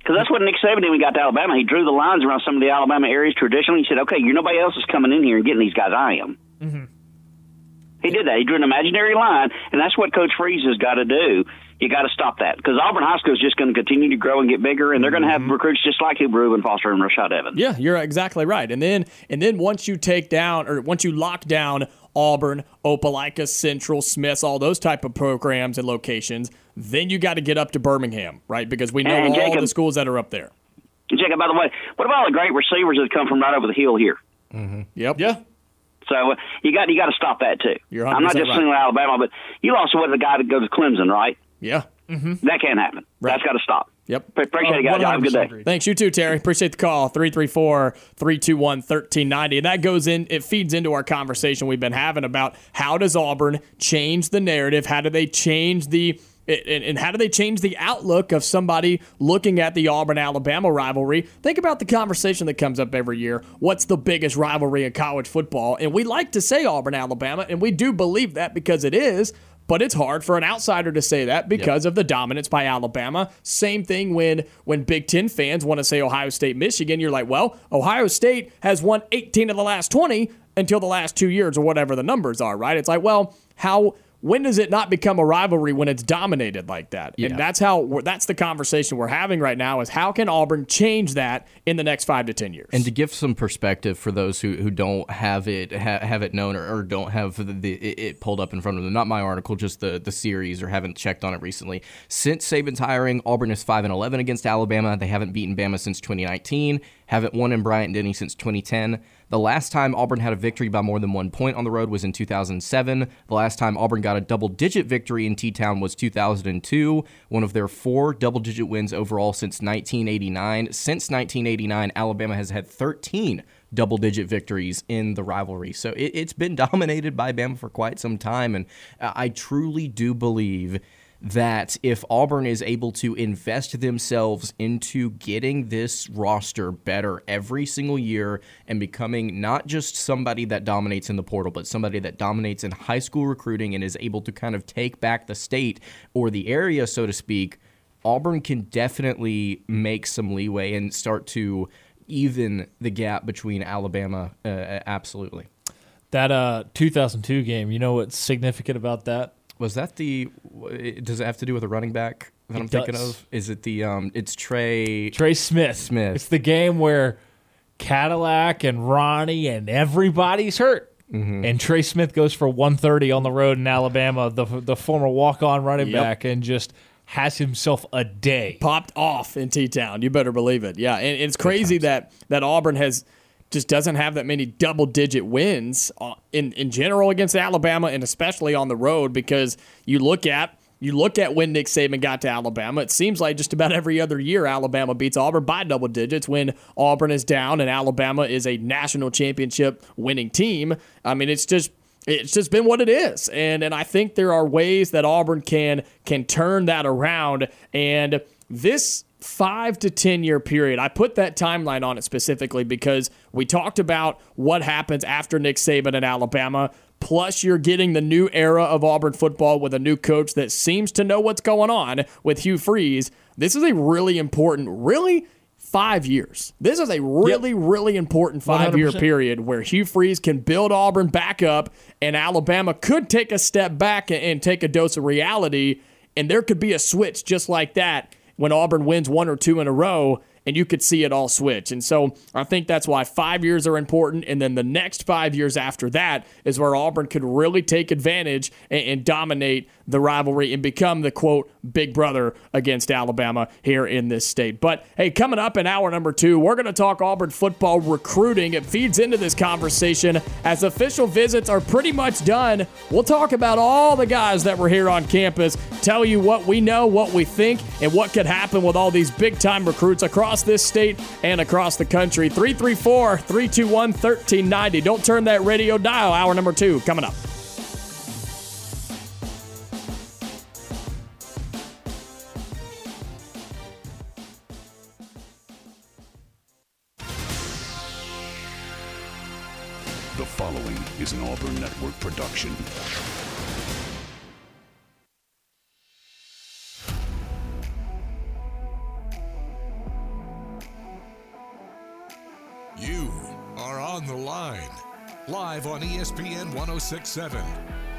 Because that's what Nick Saban did when he got to Alabama. He drew the lines around some of the Alabama areas traditionally. He said, okay, nobody else is coming in here and getting these guys. I am. Mm-hmm. He did that. He drew an imaginary line, and that's what Coach Freeze has got to do. You got to stop that because Auburn High School is just going to continue to grow and get bigger, and they're going to have recruits just like Reuben Foster and Rashad Evans. Yeah, you're exactly right. And then once you lock down Auburn, Opelika, Central, Smiths, all those type of programs and locations, then you got to get up to Birmingham, right? Because we know all the schools that are up there. Jacob, by the way, what about all the great receivers that come from right over the hill here? Mm-hmm. Yep. Yeah. So you got to stop that too. I'm not just singling out Alabama, but you also want the guy to go to Clemson, right? Yeah. Mm-hmm. That can't happen. Right. That's got to stop. Yep. Appreciate it, guys. Have a good day. Agreed. Thanks. You too, Terry. Appreciate the call. 334-321-1390. And that feeds into our conversation we've been having about how does Auburn change the narrative? How do they change the outlook of somebody looking at the Auburn-Alabama rivalry? Think about the conversation that comes up every year. What's the biggest rivalry in college football? And we like to say Auburn-Alabama, and we do believe that because it is, but it's hard for an outsider to say that because of the dominance by Alabama. Same thing when Big Ten fans want to say Ohio State, Michigan. You're like, well, Ohio State has won 18 of the last 20 until the last 2 years or whatever the numbers are, right? It's like, well, when does it not become a rivalry when it's dominated like that? Yeah. And that's the conversation we're having right now is how can Auburn change that in the next 5 to 10 years? And to give some perspective for those who don't have it known or don't have it pulled up in front of them, not my article, just the series or haven't checked on it recently. Since Saban's hiring, Auburn is 5-11 against Alabama. They haven't beaten Bama since 2019. Haven't won in Bryant-Denny since 2010. The last time Auburn had a victory by more than 1 point on the road was in 2007. The last time Auburn got a double-digit victory in T-Town was 2002, one of their 4 double-digit wins overall since 1989. Since 1989, Alabama has had 13 double-digit victories in the rivalry. So it's been dominated by Bama for quite some time, and I truly do believe that if Auburn is able to invest themselves into getting this roster better every single year and becoming not just somebody that dominates in the portal, but somebody that dominates in high school recruiting and is able to kind of take back the state or the area, so to speak, Auburn can definitely make some leeway and start to even the gap between Alabama, absolutely. That 2002 game, you know what's significant about that? Was that the – does it have to do with a running back that I'm thinking of? Is it the it's Trey Smith. It's the game where Cadillac and Ronnie and everybody's hurt. Mm-hmm. And Trey Smith goes for 130 on the road in Alabama, the former walk-on running back, and just – has himself a day. Popped off in T-Town. You better believe it. Yeah, and it's crazy that Auburn just doesn't have that many double-digit wins in general against Alabama and especially on the road, because you look at when Nick Saban got to Alabama, it seems like just about every other year Alabama beats Auburn by double digits when Auburn is down and Alabama is a national championship winning team. I mean, it's just been what it is, and I think there are ways that Auburn can turn that around. And this 5 to 10 year period, I put that timeline on it specifically because we talked about what happens after Nick Saban at Alabama. Plus, you're getting the new era of Auburn football with a new coach that seems to know what's going on with Hugh Freeze. This is a really important, really 5 years. This is a really, really important 5-year period where Hugh Freeze can build Auburn back up and Alabama could take a step back and take a dose of reality, and there could be a switch just like that when Auburn wins one or two in a row, and you could see it all switch. And so I think that's why 5 years are important, and then the next 5 years after that is where Auburn could really take advantage and dominate the rivalry and become the, quote, big brother against Alabama here in this state. But, hey, coming up in hour number two, we're going to talk Auburn football recruiting. It feeds into this conversation as official visits are pretty much done. We'll talk about all the guys that were here on campus, tell you what we know, what we think, and what could happen with all these big-time recruits across this state and across the country. 334-321-1390. Don't turn that radio dial. Hour number two coming up. Is an Auburn Network production. You are on the line, live on ESPN 106.7,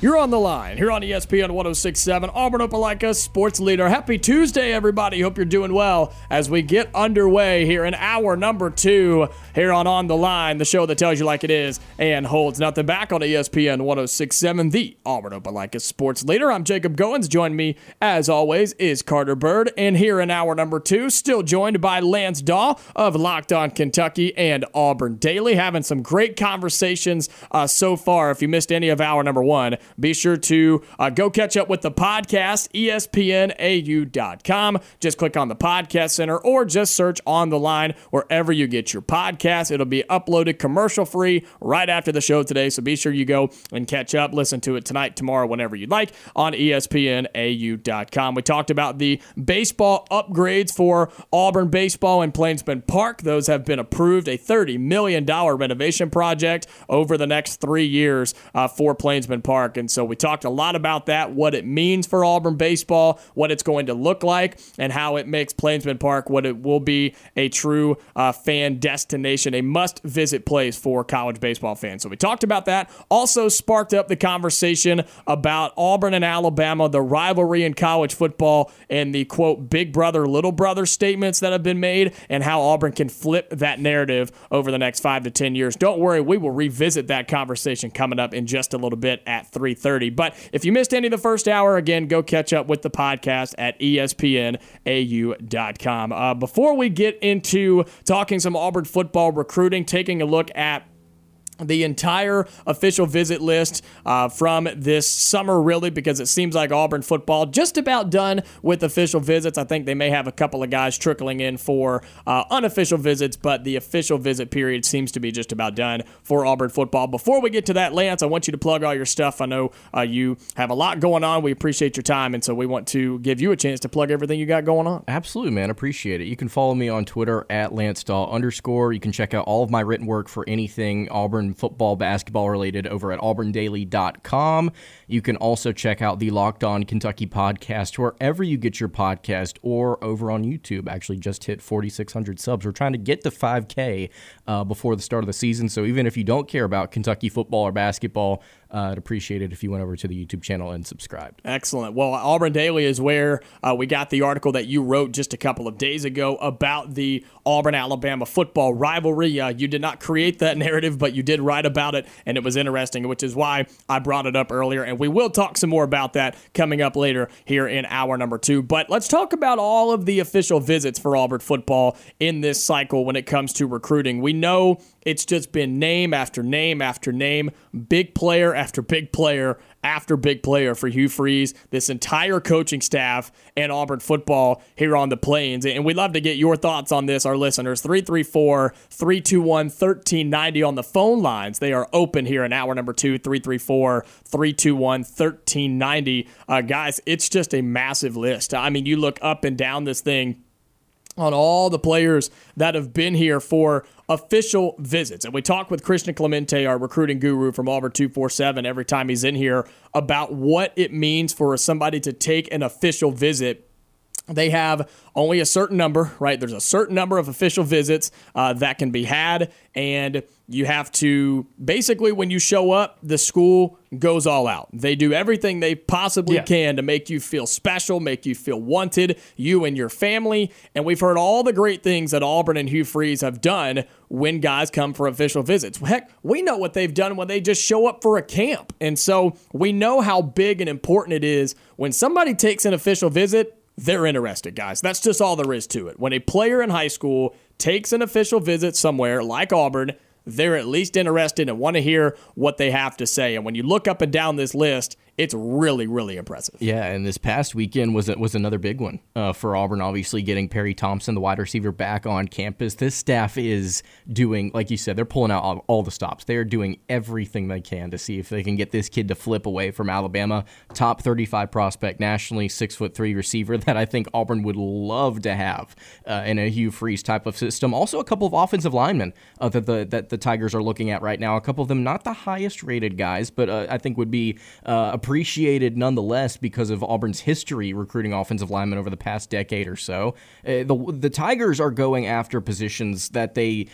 You're on the line here on ESPN 106.7, Auburn Opelika sports leader. Happy Tuesday, everybody. Hope you're doing well as we get underway here in hour number two here on the Line, the show that tells you like it is and holds nothing back on ESPN 106.7, the Auburn Opelika sports leader. I'm Jacob Goins. Join me, as always, is Carter Byrd. And here in hour number two, still joined by Lance Dawe of Locked On Kentucky and Auburn Daily, having some great conversations so far. If you missed any of hour number one, be sure to go catch up with the podcast, ESPNAU.com. Just click on the podcast center or just search On the Line wherever you get your podcast. It'll be uploaded commercial-free right after the show today, so be sure you go and catch up. Listen to it tonight, tomorrow, whenever you'd like on ESPNAU.com. We talked about the baseball upgrades for Auburn baseball in Plainsman Park. Those have been approved, a $30 million renovation project over the next 3 years for Plainsman Park. And so we talked a lot about that, what it means for Auburn baseball, what it's going to look like, and how it makes Plainsman Park what it will be, a true fan destination, a must-visit place for college baseball fans. So we talked about that. Also sparked up the conversation about Auburn and Alabama, the rivalry in college football, and the, quote, big brother, little brother statements that have been made, and how Auburn can flip that narrative over the next 5 to 10 years. Don't worry, we will revisit that conversation coming up in just a little bit at 3:30. But if you missed any of the first hour, again, go catch up with the podcast at ESPNAU.com. Before we get into talking some Auburn football recruiting, taking a look at the entire official visit list from this summer, really, because it seems like Auburn football just about done with official visits. I think they may have a couple of guys trickling in for unofficial visits, but the official visit period seems to be just about done for Auburn football. Before we get to that, Lance, I want you to plug all your stuff. I know you have a lot going on. We appreciate your time, and so we want to give you a chance to plug everything you got going on. Absolutely, man. Appreciate it. You can follow me on Twitter at @LanceDawe_. You can check out all of my written work for anything Auburn football, basketball related over at AuburnDaily.com. You can also check out the Locked On Kentucky podcast wherever you get your podcast or over on YouTube. Actually, just hit 4,600 subs. We're trying to get to 5K before the start of the season. So even if you don't care about Kentucky football or basketball, I'd appreciate it if you went over to the YouTube channel and subscribed. Excellent. Well, Auburn Daily is where we got the article that you wrote just a couple of days ago about the Auburn-Alabama football rivalry. You did not create that narrative, but you did write about it, and it was interesting, which is why I brought it up earlier. And we will talk some more about that coming up later here in hour number two. But let's talk about all of the official visits for Auburn football in this cycle when it comes to recruiting. We know it's just been name after name after name, big player after big player after big player for Hugh Freeze, this entire coaching staff, and Auburn football here on the Plains. And we'd love to get your thoughts on this, our listeners. 334-321-1390 on the phone lines. They are open here in hour number two, 334-321-1390. Guys, it's just a massive list. I mean, you look up and down this thing on all the players that have been here for official visits. And we talk with Christian Clemente, our recruiting guru from Auburn 247, every time he's in here about what it means for somebody to take an official visit. They have only a certain number, right? There's a certain number of official visits that can be had, and you have to basically, when you show up, the school goes all out. They do everything they possibly can to make you feel special, make you feel wanted, you and your family. And we've heard all the great things that Auburn and Hugh Freeze have done when guys come for official visits. Heck, we know what they've done when they just show up for a camp. And so we know how big and important it is when somebody takes an official visit. They're interested, guys. That's just all there is to it. When a player in high school takes an official visit somewhere like Auburn, they're at least interested and want to hear what they have to say. And when you look up and down this list, it's really, really impressive. Yeah, and this past weekend was another big one for Auburn, obviously getting Perry Thompson, the wide receiver, back on campus. This staff is doing, like you said, they're pulling out all the stops. They're doing everything they can to see if they can get this kid to flip away from Alabama. Top 35 prospect nationally, 6'3" receiver that I think Auburn would love to have in a Hugh Freeze type of system. Also a couple of offensive linemen that the Tigers are looking at right now. A couple of them, not the highest rated guys, but I think would be appreciated nonetheless because of Auburn's history recruiting offensive linemen over the past decade or so. The Tigers are going after positions that they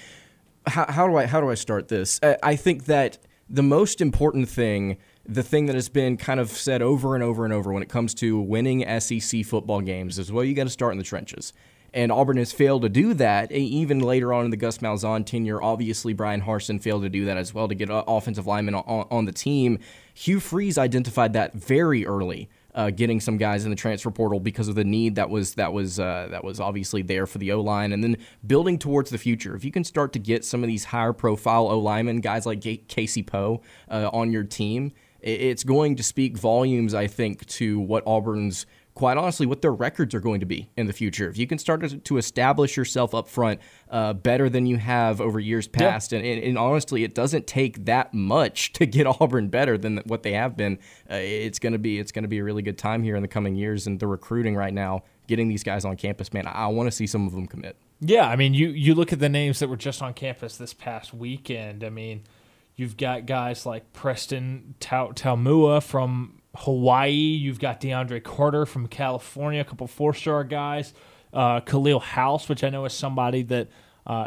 how do I start this? I think that the most important thing, the thing that has been kind of said over and over and over when it comes to winning SEC football games is, well, you got to start in the trenches. And Auburn has failed to do that. Even later on in the Gus Malzahn tenure, obviously Brian Harsin failed to do that as well to get offensive linemen on the team. Hugh Freeze identified that very early, getting some guys in the transfer portal because of the need that was obviously there for the O-line, and then building towards the future. If you can start to get some of these higher-profile O-linemen, guys like Casey Poe on your team, it's going to speak volumes, I think, to what Auburn's, quite honestly, what their records are going to be in the future. If you can start to establish yourself up front better than you have over years past, and honestly, it doesn't take that much to get Auburn better than what they have been. It's going to be a really good time here in the coming years, and the recruiting right now, getting these guys on campus, man, I want to see some of them commit. Yeah, I mean, you look at the names that were just on campus this past weekend. I mean, you've got guys like Preston Talmua from Hawaii. You've got DeAndre Carter from California, a couple 4-star guys. Khalil House, which I know is somebody that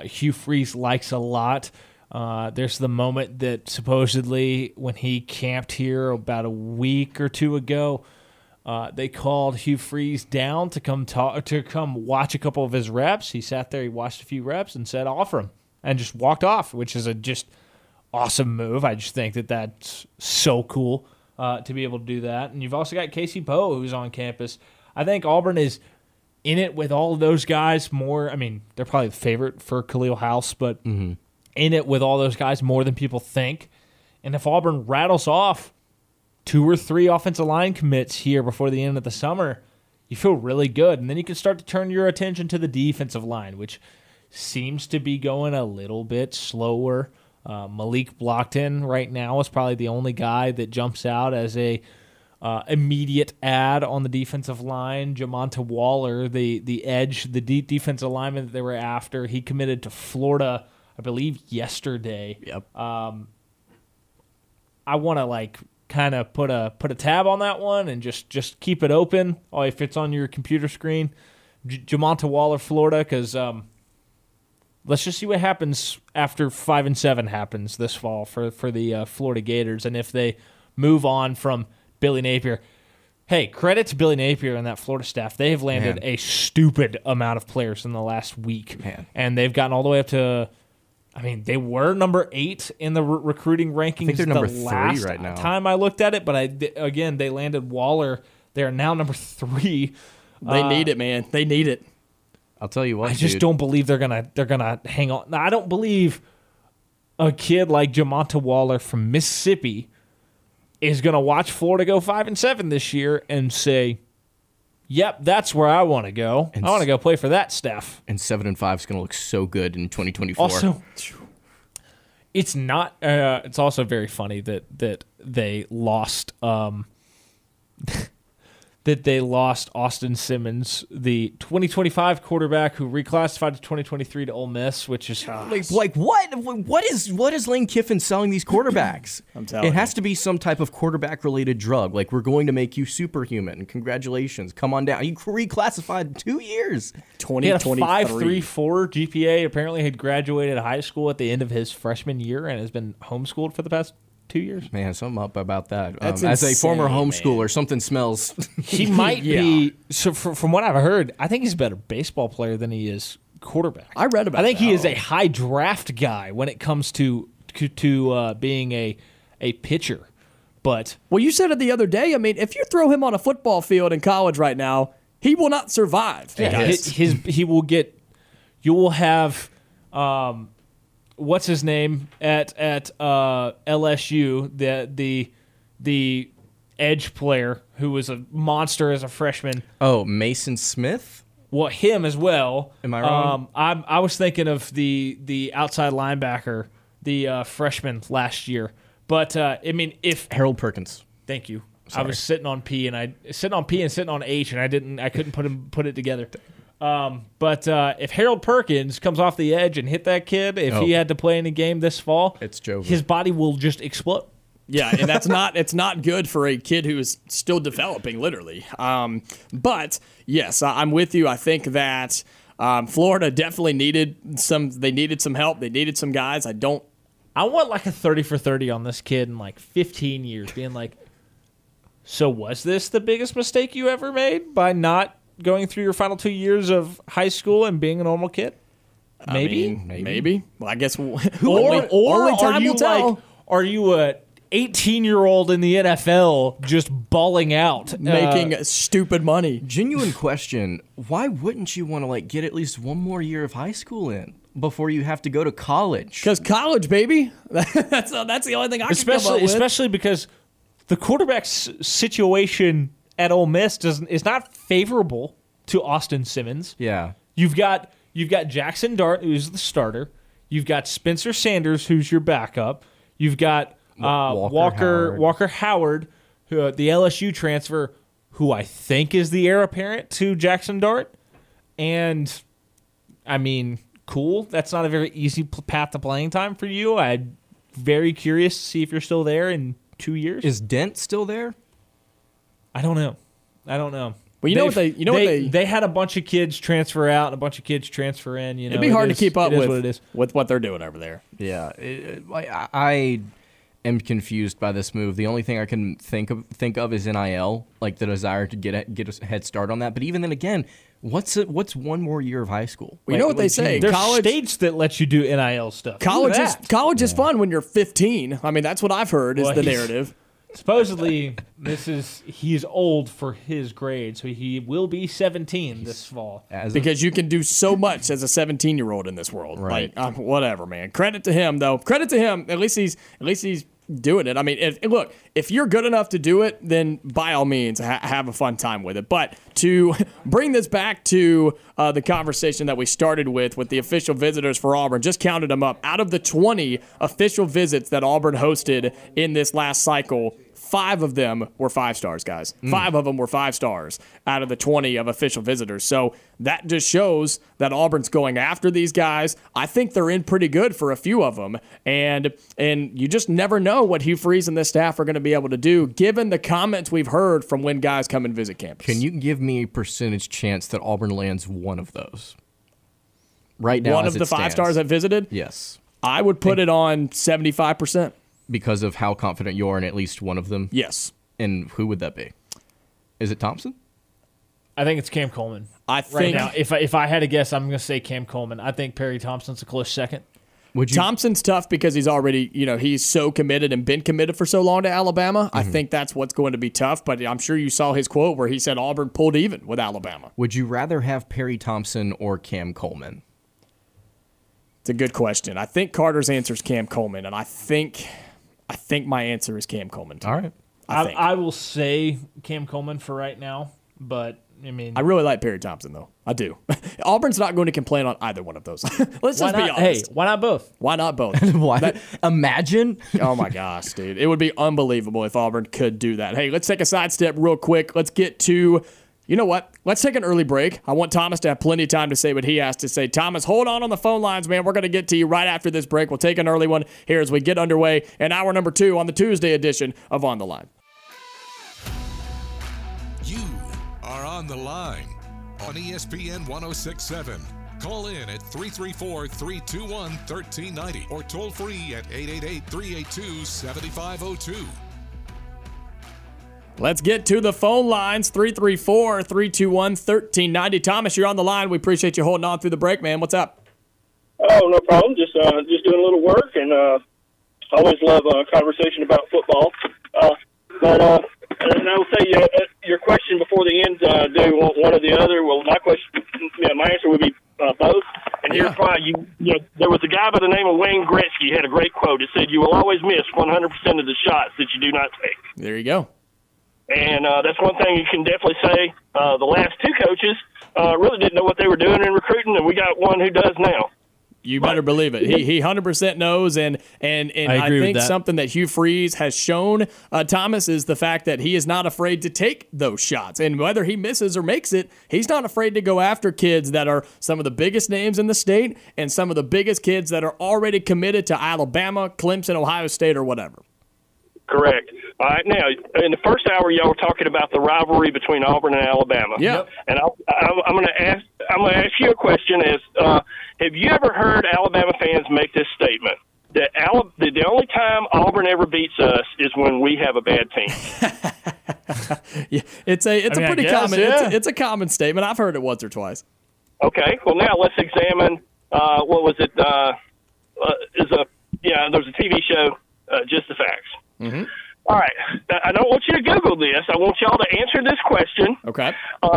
Hugh Freeze likes a lot. There's the moment that supposedly when he camped here about a week or two ago, they called Hugh Freeze down to come watch a couple of his reps. He sat there, he watched a few reps, and said, "Offer him," and just walked off, which is a just awesome move. I just think that that's so cool. To be able to do that. And you've also got Casey Poe, who's on campus. I think Auburn is in it with all of those guys more. I mean, they're probably the favorite for Khalil House, but in it with all those guys more than people think. And if Auburn rattles off 2 or 3 offensive line commits here before the end of the summer, you feel really good. And then you can start to turn your attention to the defensive line, which seems to be going a little bit slower. Malik Blockton right now is probably the only guy that jumps out as a immediate add on the defensive line. Jamonta Waller, the edge, the deep defensive lineman that they were after, he committed to Florida, I believe, yesterday. Yep. I want to kind of put a tab on that one and just keep it open. Oh, if it's on your computer screen, Jamonta Waller, Florida, because let's just see what happens after 5 and 7 happens this fall for the Florida Gators, and if they move on from Billy Napier. Hey, credit to Billy Napier and that Florida staff. They have landed a stupid amount of players in the last week, and they've gotten all the way up to. I mean, they were number 8 in the recruiting rankings. I think they're number 3 right now. Time I looked at it, but again, they landed Waller. They are now number 3. They need it, man. They need it. I'll tell you what. I just don't believe they're gonna hang on. I don't believe a kid like Jamonta Waller from Mississippi is gonna watch Florida go 5 and 7 this year and say, "Yep, that's where I want to go. I want to go play for that staff." And 7 and 5 is gonna look so good in 2024. Also, it's not. It's also very funny that they lost. That they lost Austin Simmons, the 2025 quarterback who reclassified to 2023 to Ole Miss, which is what? What is Lane Kiffin selling these quarterbacks? I'm telling you, it has to be some type of quarterback-related drug. Like, we're going to make you superhuman. Congratulations, come on down. You reclassified in 2 years. 2023. He had a 5.34 GPA. Apparently, had graduated high school at the end of his freshman year and has been homeschooled for the past 2 years. Man, something up about that. That's insane, as a former homeschooler, something smells. He might be, so from what I've heard, I think he's a better baseball player than he is quarterback. I read about that. I think he is a high draft guy when it comes to being a pitcher. But well, you said it the other day. I mean, if you throw him on a football field in college right now, he will not survive. Yeah, he will get, you will have what's his name at LSU, the edge player who was a monster as a freshman. Oh, Mason Smith? Well, him as well. Am I wrong? I was thinking of the outside linebacker, the freshman last year. But I mean, if Harold Perkins. Thank you. Sorry. I was sitting on P and H, and I couldn't put it together. But if Harold Perkins comes off the edge and hit that kid, if he had to play in a game this fall, it's Jover. His body will just explode. Yeah, and that's it's not good for a kid who is still developing, literally. But yes, I'm with you. I think that Florida definitely needed some. They needed some help. They needed some guys. I want a 30 for 30 on this kid in 15 years, being like, so was this the biggest mistake you ever made by not going through your final 2 years of high school and being a normal kid? Maybe. Maybe. Well, I guess. Only time will tell. Are you a 18-year-old in the NFL just bawling out? Making stupid money. Genuine question. Why wouldn't you want to get at least one more year of high school in before you have to go to college? Because college, baby. That's the only thing I can come up with. Especially because the quarterback situation at Ole Miss is not favorable to Austin Simmons. Yeah, you've got Jackson Dart, who's the starter. You've got Spencer Sanders, who's your backup. You've got Walker Howard, who, the LSU transfer, who I think is the heir apparent to Jackson Dart. And I mean, cool. That's not a very easy path to playing time for you. I'm very curious to see if you're still there in 2 years. Is Dent still there? I don't know. Well, they had a bunch of kids transfer out and a bunch of kids transfer in. You know, it'd be hard to keep up with what they're doing over there. Yeah, I am confused by this move. The only thing I can think of is NIL, the desire to get a head start on that. But even then, again, what's one more year of high school? Well, you know what they say. There's college states that let you do NIL stuff. College is fun when you're 15. I mean, that's what I've heard is the narrative. Supposedly, he's old for his grade, so he will be 17 this fall. Because you can do so much as a 17-year-old in this world, right? Like, whatever, man. Credit to him, though. Credit to him. At least he's doing it. I mean, if you're good enough to do it, then by all means, have a fun time with it. But to bring this back to the conversation that we started with the official visitors for Auburn, just counted them up. Out of the 20 official visits that Auburn hosted in this last cycle, 5 of them were 5 stars, guys. 5 of them were 5 stars out of the 20 of official visitors. So that just shows that Auburn's going after these guys. I think they're in pretty good for a few of them. And you just never know what Hugh Freeze and this staff are going to be able to do, given the comments we've heard from when guys come and visit campus. Can you give me a percentage chance that Auburn lands one of those? Right now, one of the 5 stars that visited? Yes. I would put it on 75%. Because of how confident you are in at least one of them? Yes. And who would that be? Is it Thompson? I think it's Cam Coleman. I think right now, if I had to guess, I'm going to say Cam Coleman. I think Perry Thompson's a close second. Thompson's tough because he's already, he's so committed and been committed for so long to Alabama. Mm-hmm. I think that's what's going to be tough, but I'm sure you saw his quote where he said Auburn pulled even with Alabama. Would you rather have Perry Thompson or Cam Coleman? It's a good question. I think Carter's answer is Cam Coleman, and I think my answer is Cam Coleman, too. All right. I will say Cam Coleman for right now, but I really like Perry Thompson, though. I do. Auburn's not going to complain on either one of those. Let's just be honest. Hey, why not both? Why not both? Imagine. Oh, my gosh, dude. It would be unbelievable if Auburn could do that. Hey, let's take a sidestep real quick. Let's get to... You know what? Let's take an early break. I want Thomas to have plenty of time to say what he has to say. Thomas, hold on the phone lines, man. We're going to get to you right after this break. We'll take an early one here as we get underway in hour number 2 on the Tuesday edition of On the Line. You are On the Line on ESPN 106.7. Call in at 334-321-1390 or toll free at 888-382-7502. Let's get to the phone lines, 334-321-1390. Thomas, you're on the line. We appreciate you holding on through the break, man. What's up? Oh, no problem. Just doing a little work, and always love a conversation about football. And I will say your question before the end, do one or the other. Well, my answer would be both. And here's why. There was a guy by the name of Wayne Gretzky had a great quote. It said, "You will always miss 100% of the shots that you do not take." There you go. And that's one thing you can definitely say. The last 2 coaches really didn't know what they were doing in recruiting, and we got one who does now. You better believe it. He 100% knows, and I think that. Something that Hugh Freeze has shown, Thomas, is the fact that he is not afraid to take those shots. And whether he misses or makes it, he's not afraid to go after kids that are some of the biggest names in the state and some of the biggest kids that are already committed to Alabama, Clemson, Ohio State, or whatever. Correct. All right, now, in the first hour, y'all were talking about the rivalry between Auburn and Alabama. Yeah. And I'm going to ask you a question. Have you ever heard Alabama fans make this statement? That the only time Auburn ever beats us is when we have a bad team. It's a common statement. I've heard it once or twice. Okay. Well, now let's examine what was it? There was a TV show, Just the Facts. Mm-hmm. All right. I don't want you to Google this. I want y'all to answer this question. Okay.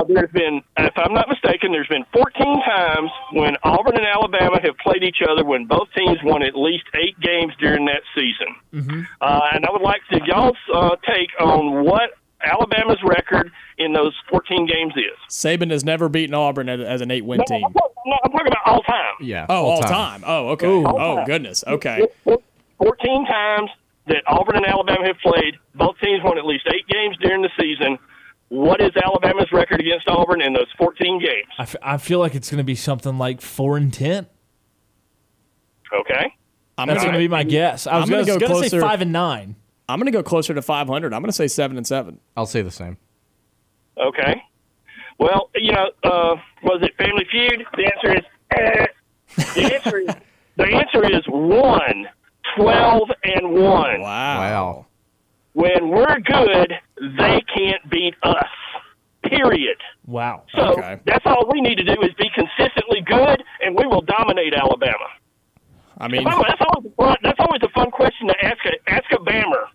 There's been, if I'm not mistaken, 14 times when Auburn and Alabama have played each other when both teams won at least 8 games during that season. Mm-hmm. And I would like to y'all's take on what Alabama's record in those 14 games is. Saban has never beaten Auburn as an 8-win team. No, I'm talking about all time. Yeah. Oh, all time. Oh, okay. Ooh, goodness. Okay. 14 times that Auburn and Alabama have played. Both teams won at least 8 games during the season. What is Alabama's record against Auburn in those 14 games? I feel like it's going to be something like 4-10. Okay. That's going to be my guess. I was going to go say 5-9. I'm going to go closer to 500. I'm going to say 7-7. I'll say the same. Okay. Well, was it Family Feud? The answer is the answer is 1. 12-1. Wow. When we're good, they can't beat us. Period. Wow. So that's all we need to do is be consistently good, and we will dominate Alabama. I mean, that's always a fun question to ask a Bammer.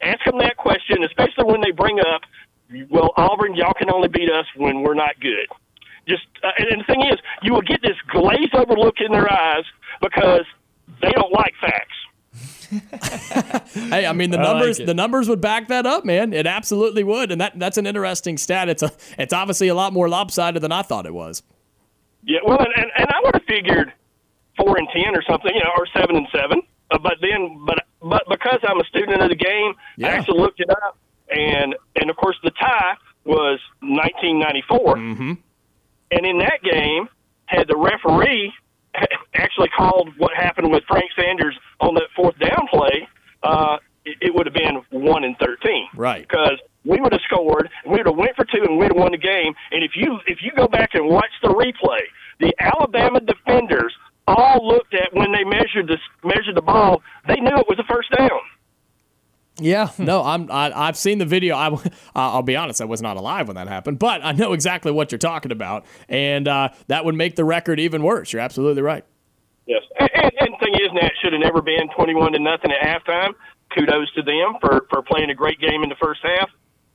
Ask them that question, especially when they bring up, well, Auburn, y'all can only beat us when we're not good. Just and the thing is, you will get this glazed-over look in their eyes because they don't like facts. Hey, I mean the numbers would back that up, man. It absolutely would, and that's an interesting stat. It's obviously a lot more lopsided than I thought it was. Yeah, well, and I would have figured 4-10 or something, you know, or 7-7. But because I'm a student of the game, yeah. I actually looked it up, and of course the tie was 1994, mm-hmm. and in that game had the referee actually called what happened with Frank Sanders on that fourth down play, it would have been 1-13. Right. Because we would have scored, we would have went for two, and we'd have won the game. And if you go back and watch the replay, the Alabama defenders all looked at when they measured the ball, they knew it was a first down. Yeah, no, I've seen the video. I'll be honest, I was not alive when that happened, but I know exactly what you're talking about, and that would make the record even worse. You're absolutely right. Yes, and the thing is, Nat, should have never been 21-0 at halftime. Kudos to them for playing a great game in the first half.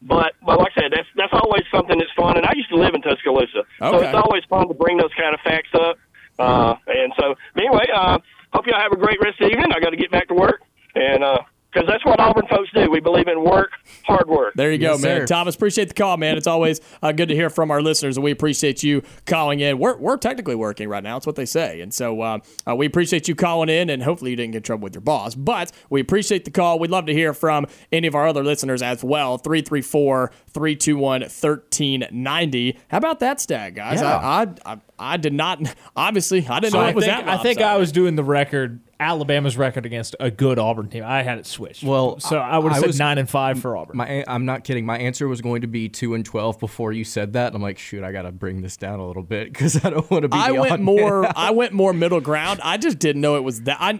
But like I said, that's always something that's fun, and I used to live in Tuscaloosa, okay. So it's always fun to bring those kind of facts up. And so, anyway, hope y'all have a great rest of the evening. I got to get back to work, and because that's what Auburn folks do. We believe in work, hard work. There you go, yes, man. Sir. Thomas, appreciate the call, man. It's always good to hear from our listeners, and we appreciate you calling in. We're technically working right now. It's what they say. And so we appreciate you calling in, and hopefully you didn't get in trouble with your boss. But we appreciate the call. We'd love to hear from any of our other listeners as well. 334-321-1390. How about that stat, guys? Yeah. I did not – obviously, I didn't know it was that lopsided. I think I was doing the record – Alabama's record against a good Auburn team. I had it switched. Well, so I would have said 9-5 for Auburn. I'm not kidding. My answer was going to be 2-12 before you said that. And I'm like, shoot, I got to bring this down a little bit because I don't want to be. I went more middle ground. I just didn't know it was that. I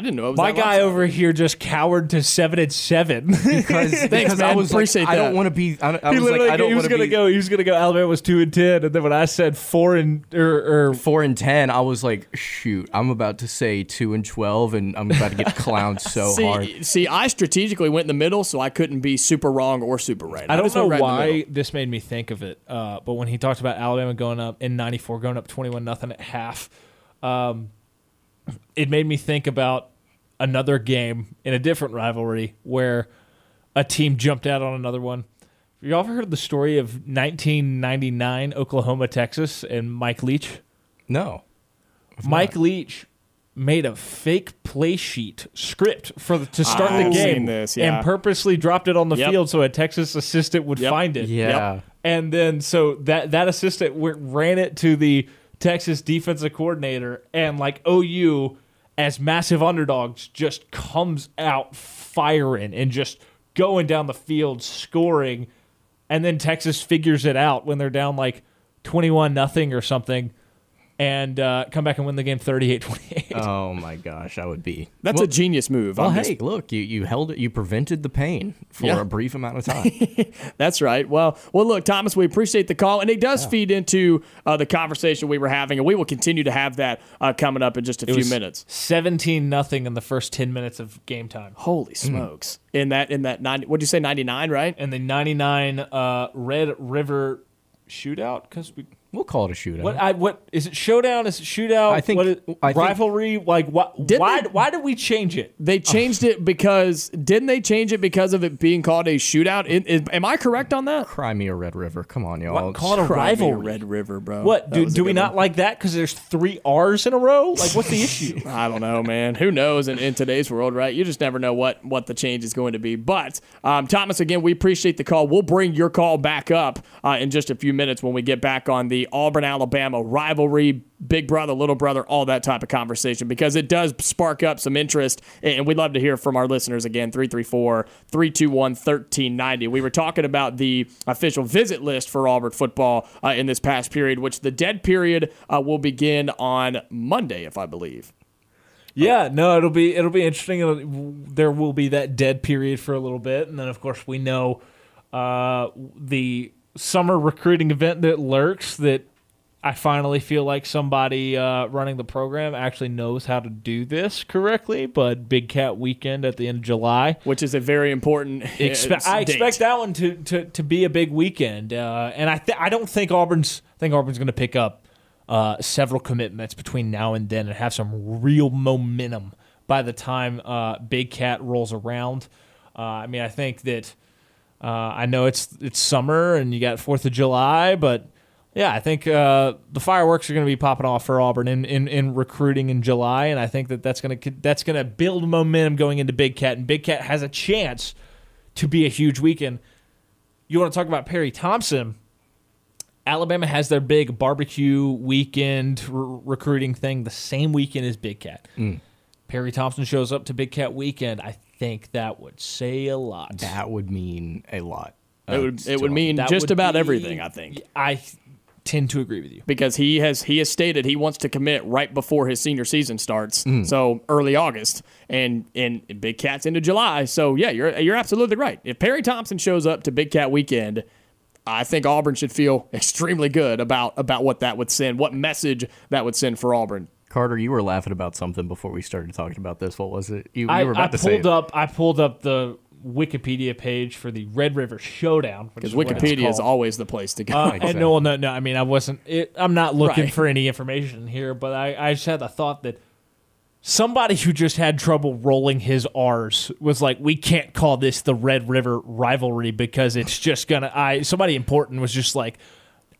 didn't know it was. My guy over here just cowered to 7-7 because I was appreciate like, that. I don't want to be. I was like, I don't want to be. He was going to go. Alabama was 2-10, and then when I said 4-10, I was like, shoot, I'm about to say 2-12, and I'm about to get clowned so hard. See, I strategically went in the middle, so I couldn't be super wrong or super right. I don't know why this made me think of it, but when he talked about Alabama going up in '94, going up 21-0 at half. It made me think about another game in a different rivalry where a team jumped out on another one. Have you ever heard the story of 1999 Oklahoma, Texas, and Mike Leach? No. Mike Leach made a fake play sheet script to start the game and purposely dropped it on the field so a Texas assistant would find it. Yeah. Yep. And then so that assistant ran it to the Texas defensive coordinator, and like OU as massive underdogs just comes out firing and just going down the field scoring, and then Texas figures it out when they're down like 21-0 or something, and come back and win the game 38-28. Oh my gosh, I would be. That's a genius move. Well, hey, look, you held it. You prevented the pain for a brief amount of time. That's right. Well, look, Thomas, we appreciate the call, and it does feed into the conversation we were having, and we will continue to have that coming up in just a few minutes. 17-0 in the first 10 minutes of game time. Holy smokes! In that 90, what'd you say? 99, right? And the 99 Red River shootout, because we'll call it a shootout. What is it? Showdown? Is it shootout? I think rivalry. Like why did we change it? They changed it because didn't they change it because of it being called a shootout? Am I correct on that? Cry me a Red River. Come on, y'all. Call it a rivalry. Red River, bro. What do we not like that because there's 3 R's in a row? Like what's the issue? I don't know, man. Who knows? In today's world, right? You just never know what the change is going to be. But Thomas, again, we appreciate the call. We'll bring your call back up in just a few minutes when we get back on the Auburn-Alabama rivalry, big brother, little brother, all that type of conversation, because it does spark up some interest, and we'd love to hear from our listeners again, 334-321-1390. We were talking about the official visit list for Auburn football in this past period, which the dead period will begin on Monday, if I believe. Yeah, no, it'll be interesting. There will be that dead period for a little bit, and then, of course, we know the summer recruiting event that lurks that I finally feel like somebody running the program actually knows how to do this correctly, but Big Cat Weekend at the end of July. Which is a very important I expect that one to be a big weekend. And I think Auburn's going to pick up several commitments between now and then and have some real momentum by the time Big Cat rolls around. I think that I know it's summer and you got 4th of July, but... Yeah, I think the fireworks are going to be popping off for Auburn in recruiting in July, and I think that's going to build momentum going into Big Cat, and Big Cat has a chance to be a huge weekend. You want to talk about Perry Thompson? Alabama has their big barbecue weekend recruiting thing the same weekend as Big Cat. Mm. Perry Thompson shows up to Big Cat weekend. I think that would say a lot. That would mean a lot. It would mean just about everything, I think. I tend to agree with you. Because he has stated he wants to commit right before his senior season starts, so early August, and Big Cat's into July. So, yeah, you're absolutely right. If Perry Thompson shows up to Big Cat weekend, I think Auburn should feel extremely good about what that would send, what message that would send for Auburn. Carter, you were laughing about something before we started talking about this. What was it? I pulled up the Wikipedia page for the Red River Showdown, because Wikipedia is always the place to go. And no. I mean, I'm not looking for any information here, but I just had the thought that somebody who just had trouble rolling his R's was like, we can't call this the Red River rivalry because it's just gonna. Somebody important was just like,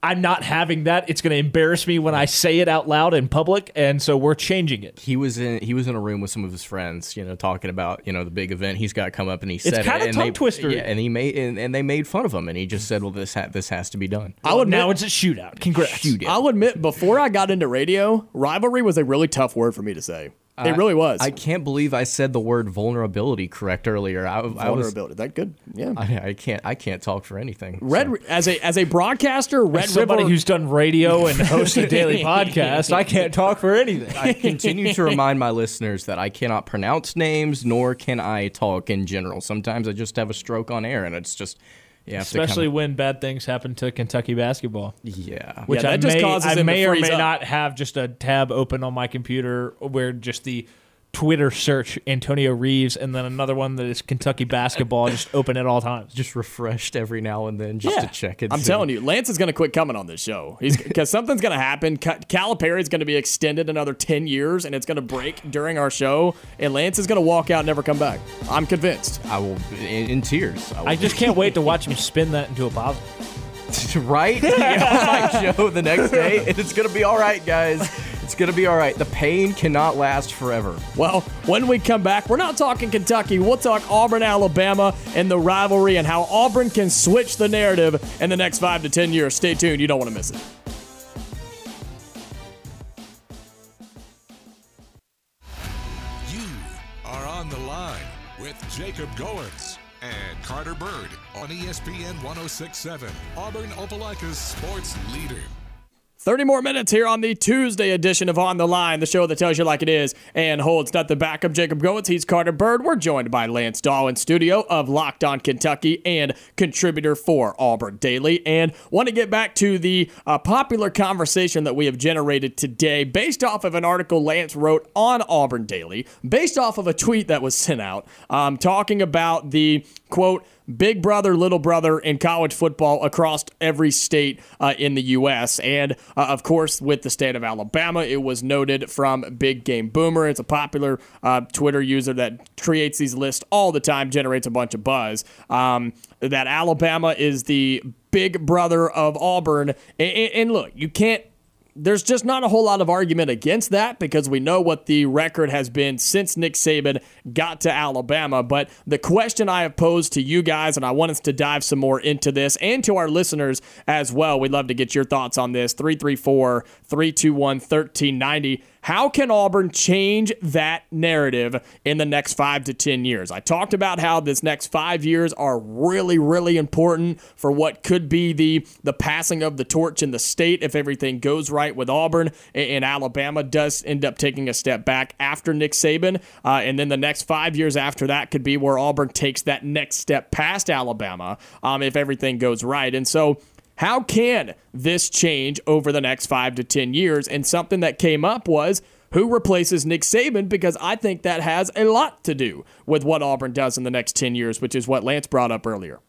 I'm not having that. It's going to embarrass me when I say it out loud in public, and so we're changing it. He was in a room with some of his friends, talking about the big event he's got come up, and he said it's kind of tongue twister. Yeah, and they made fun of him, and he just said, "Well, this has to be done." Now it's a shootout. Congrats. Shootout. I'll admit, before I got into radio, rivalry was a really tough word for me to say. It really was. I can't believe I said the word vulnerability correct earlier. Vulnerability. That good. Yeah. I can't talk for anything. As a broadcaster, somebody who's done radio and hosts a daily podcast, I can't talk for anything. I continue to remind my listeners that I cannot pronounce names, nor can I talk in general. Sometimes I just have a stroke on air, and it's just. Especially when bad things happen to Kentucky basketball. Yeah. Which I may or may not have just a tab open on my computer where just the Twitter search Antonio Reeves and then another one that is Kentucky basketball just open at all times. Just refreshed every now and then just to check it. I'm telling you, Lance is going to quit coming on this show because something's going to happen. Calipari is going to be extended another 10 years and it's going to break during our show and Lance is going to walk out and never come back. I'm convinced. I will in tears. I just can't wait to watch him spin that into a positive. Right? On my show the next day. It's going to be all right, guys. It's going to be all right. The pain cannot last forever. Well, when we come back, we're not talking Kentucky. We'll talk Auburn, Alabama, and the rivalry and how Auburn can switch the narrative in the next 5 to 10 years. Stay tuned. You don't want to miss it. You are on the line with Jacob Goins and Carter Byrd on ESPN 106.7, Auburn Opelika's sports leader. 30 more minutes here on the Tuesday edition of On the Line, the show that tells you like it is and holds nothing back. I'm Jacob Goins. He's Carter Byrd. We're joined by Lance Dawe in studio of Locked On Kentucky and contributor for Auburn Daily. And want to get back to the popular conversation that we have generated today based off of an article Lance wrote on Auburn Daily, based off of a tweet that was sent out talking about the, quote, big brother, little brother in college football across every state in the U.S. And, of course, with the state of Alabama, it was noted from Big Game Boomer. It's a popular Twitter user that creates these lists all the time, generates a bunch of buzz, that Alabama is the big brother of Auburn. And look, you can't. There's just not a whole lot of argument against that because we know what the record has been since Nick Saban got to Alabama. But the question I have posed to you guys, and I want us to dive some more into this and to our listeners as well. We'd love to get your thoughts on this. 334-321-1390. How can Auburn change that narrative in the next 5 to 10 years? I talked about how this next 5 years are really, really important for what could be the passing of the torch in the state if everything goes right with Auburn, and Alabama does end up taking a step back after Nick Saban. And then the next 5 years after that could be where Auburn takes that next step past Alabama if everything goes right. And so How can this change over the next 5 to 10 years? And something that came up was, who replaces Nick Saban? Because I think that has a lot to do with what Auburn does in the next 10 years, which is what Lance brought up earlier.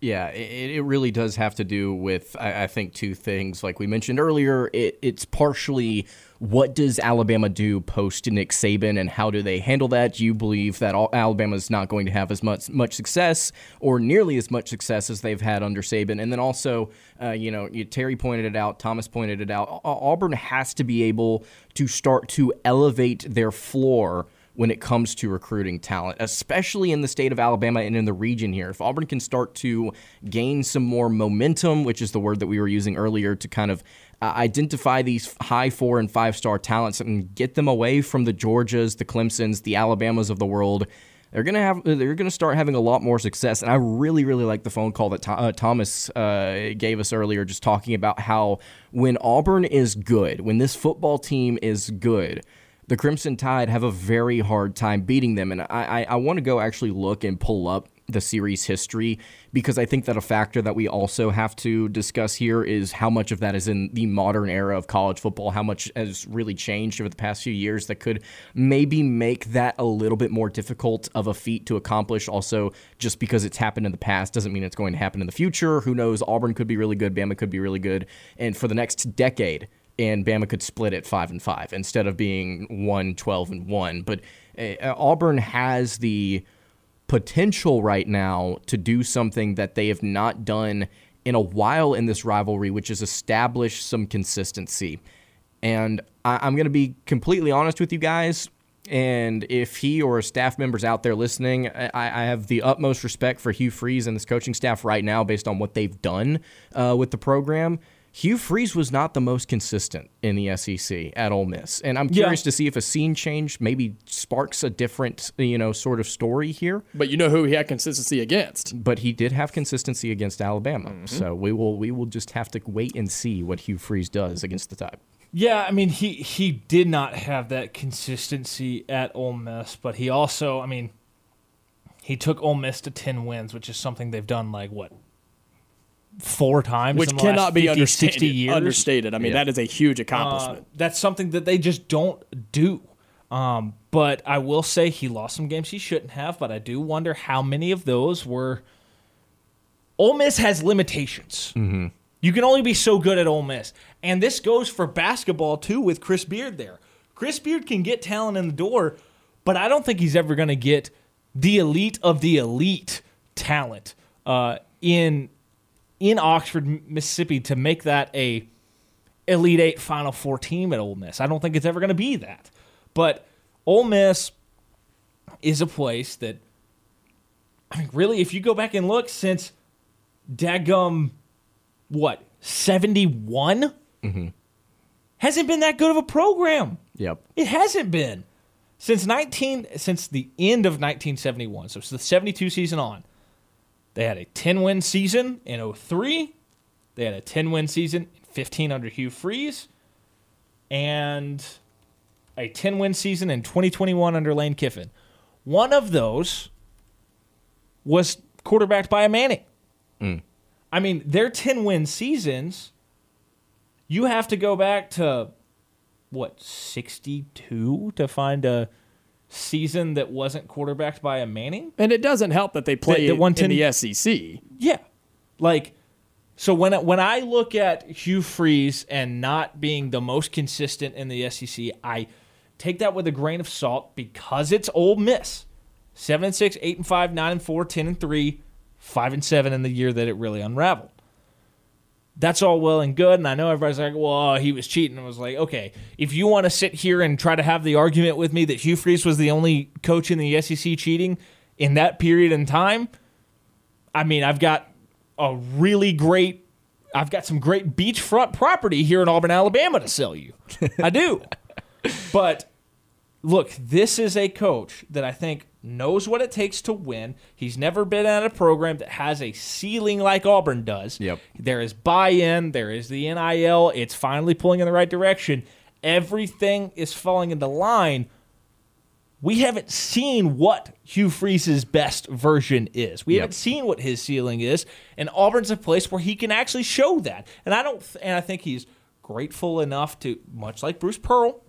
Yeah, it really does have to do with, I think, two things. Like we mentioned earlier, it's partially what does Alabama do post-Nick Saban and how do they handle that? Do you believe that Alabama's not going to have as much success or nearly as much success as they've had under Saban? And then also, Terry pointed it out, Thomas pointed it out, Auburn has to be able to start to elevate their floor when it comes to recruiting talent, especially in the state of Alabama and in the region here. If Auburn can start to gain some more momentum, which is the word that we were using earlier to kind of identify these high 4- and 5-star talents and get them away from the Georgias, the Clemsons, the Alabamas of the world, they're gonna start having a lot more success. And I really, really like the phone call that Thomas gave us earlier, just talking about how when Auburn is good, when this football team is good, the Crimson Tide have a very hard time beating them. And I want to go actually look and pull up the series history, because I think that a factor that we also have to discuss here is how much of that is in the modern era of college football, how much has really changed over the past few years that could maybe make that a little bit more difficult of a feat to accomplish. Also, just because it's happened in the past doesn't mean it's going to happen in the future. Who knows? Auburn could be really good. Bama could be really good. And for the next decade, and Bama could split it 5-5 instead of being 1-12-1. But Auburn has the potential right now to do something that they have not done in a while in this rivalry, which is establish some consistency. And I'm going to be completely honest with you guys, and if he or staff members out there listening, I have the utmost respect for Hugh Freeze and this coaching staff right now based on what they've done with the program. Hugh Freeze was not the most consistent in the SEC at Ole Miss, and I'm curious to see if a scene change maybe sparks a different, sort of story here. But you know who he had consistency against. But he did have consistency against Alabama, so we will just have to wait and see what Hugh Freeze does against the Tide. Yeah, I mean, he did not have that consistency at Ole Miss, but he also, he took Ole Miss to 10 wins, which is something they've done like what? 4 times, which cannot be understated. That is a huge accomplishment. That's something that they just don't do. But I will say he lost some games he shouldn't have, but I do wonder how many of those were... Ole Miss has limitations. Mm-hmm. You can only be so good at Ole Miss. And this goes for basketball, too, with Chris Beard there. Chris Beard can get talent in the door, but I don't think he's ever going to get the elite of the elite talent in Oxford, Mississippi, to make that a Elite Eight Final Four team at Ole Miss. I don't think it's ever going to be that. But Ole Miss is a place that, really, if you go back and look, since daggum, 71? Mm-hmm. Hasn't been that good of a program. Yep. It hasn't been. Since the end of 1971, so it's the 72 season on, they had a 10-win season in 2003. They had a 10-win season in 2015 under Hugh Freeze. And a 10-win season in 2021 under Lane Kiffin. One of those was quarterbacked by a Manning. Mm. Their 10-win seasons, you have to go back to, 62 to find a season that wasn't quarterbacked by a Manning. And it doesn't help that they played in the SEC. Yeah. So when I look at Hugh Freeze and not being the most consistent in the SEC, I take that with a grain of salt because it's Ole Miss. 7-6, 8-5, 9-4, 10-3, 5-7 in the year that it really unraveled. That's all well and good, and I know everybody's like, well, he was cheating. I was like, okay, if you want to sit here and try to have the argument with me that Hugh Freeze was the only coach in the SEC cheating in that period in time, I've got some great beachfront property here in Auburn, Alabama to sell you. I do. But, look, this is a coach that I think knows what it takes to win. He's never been at a program that has a ceiling like Auburn does. Yep. There is buy-in. There is the NIL. It's finally pulling in the right direction. Everything is falling into line. we haven't seen what Hugh Freeze's best version is. We haven't seen what his ceiling is, and Auburn's a place where he can actually show that. And I think he's grateful enough to, much like Bruce Pearl,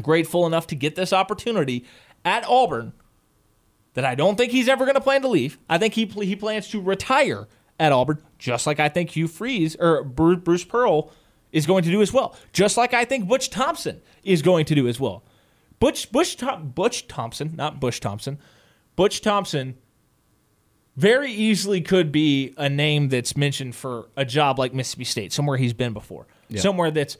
grateful enough to get this opportunity at Auburn that I don't think he's ever going to plan to leave. I think he plans to retire at Auburn, just like I think Hugh Freeze or Bruce Pearl is going to do as well. Just like I think Butch Thompson is going to do as well. Butch Thompson very easily could be a name that's mentioned for a job like Mississippi State, somewhere he's been before, somewhere that's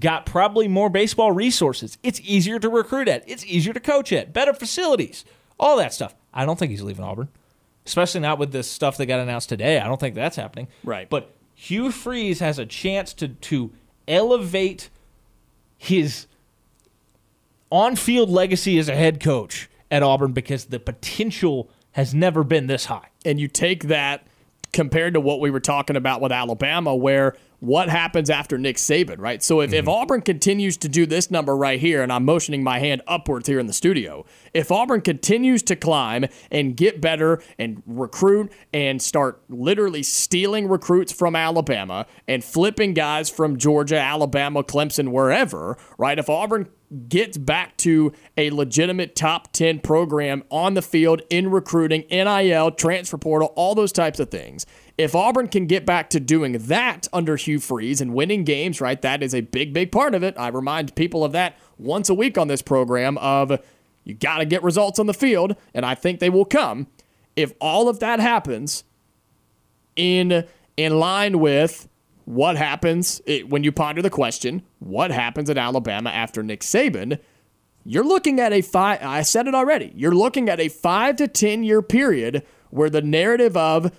got probably more baseball resources. It's easier to recruit at. It's easier to coach at. Better facilities. All that stuff. I don't think he's leaving Auburn, especially not with this stuff that got announced today. I don't think that's happening. Right. But Hugh Freeze has a chance to elevate his on-field legacy as a head coach at Auburn because the potential has never been this high. And you take that compared to what we were talking about with Alabama, where what happens after Nick Saban, right? So if Auburn continues to do this number right here, and I'm motioning my hand upwards here in the studio, if Auburn continues to climb and get better and recruit and start literally stealing recruits from Alabama and flipping guys from Georgia, Alabama, Clemson, wherever, right? If Auburn gets back to a legitimate top 10 program on the field in recruiting, NIL, transfer portal, all those types of things. If Auburn can get back to doing that under Hugh Freeze and winning games, right, that is a big, big part of it. I remind people of that once a week on this program of you got to get results on the field, and I think they will come. If all of that happens in line with what happens when you ponder the question, what happens at Alabama after Nick Saban, you're looking at a I said it already. You're looking at a 5 to 10 year period where the narrative of,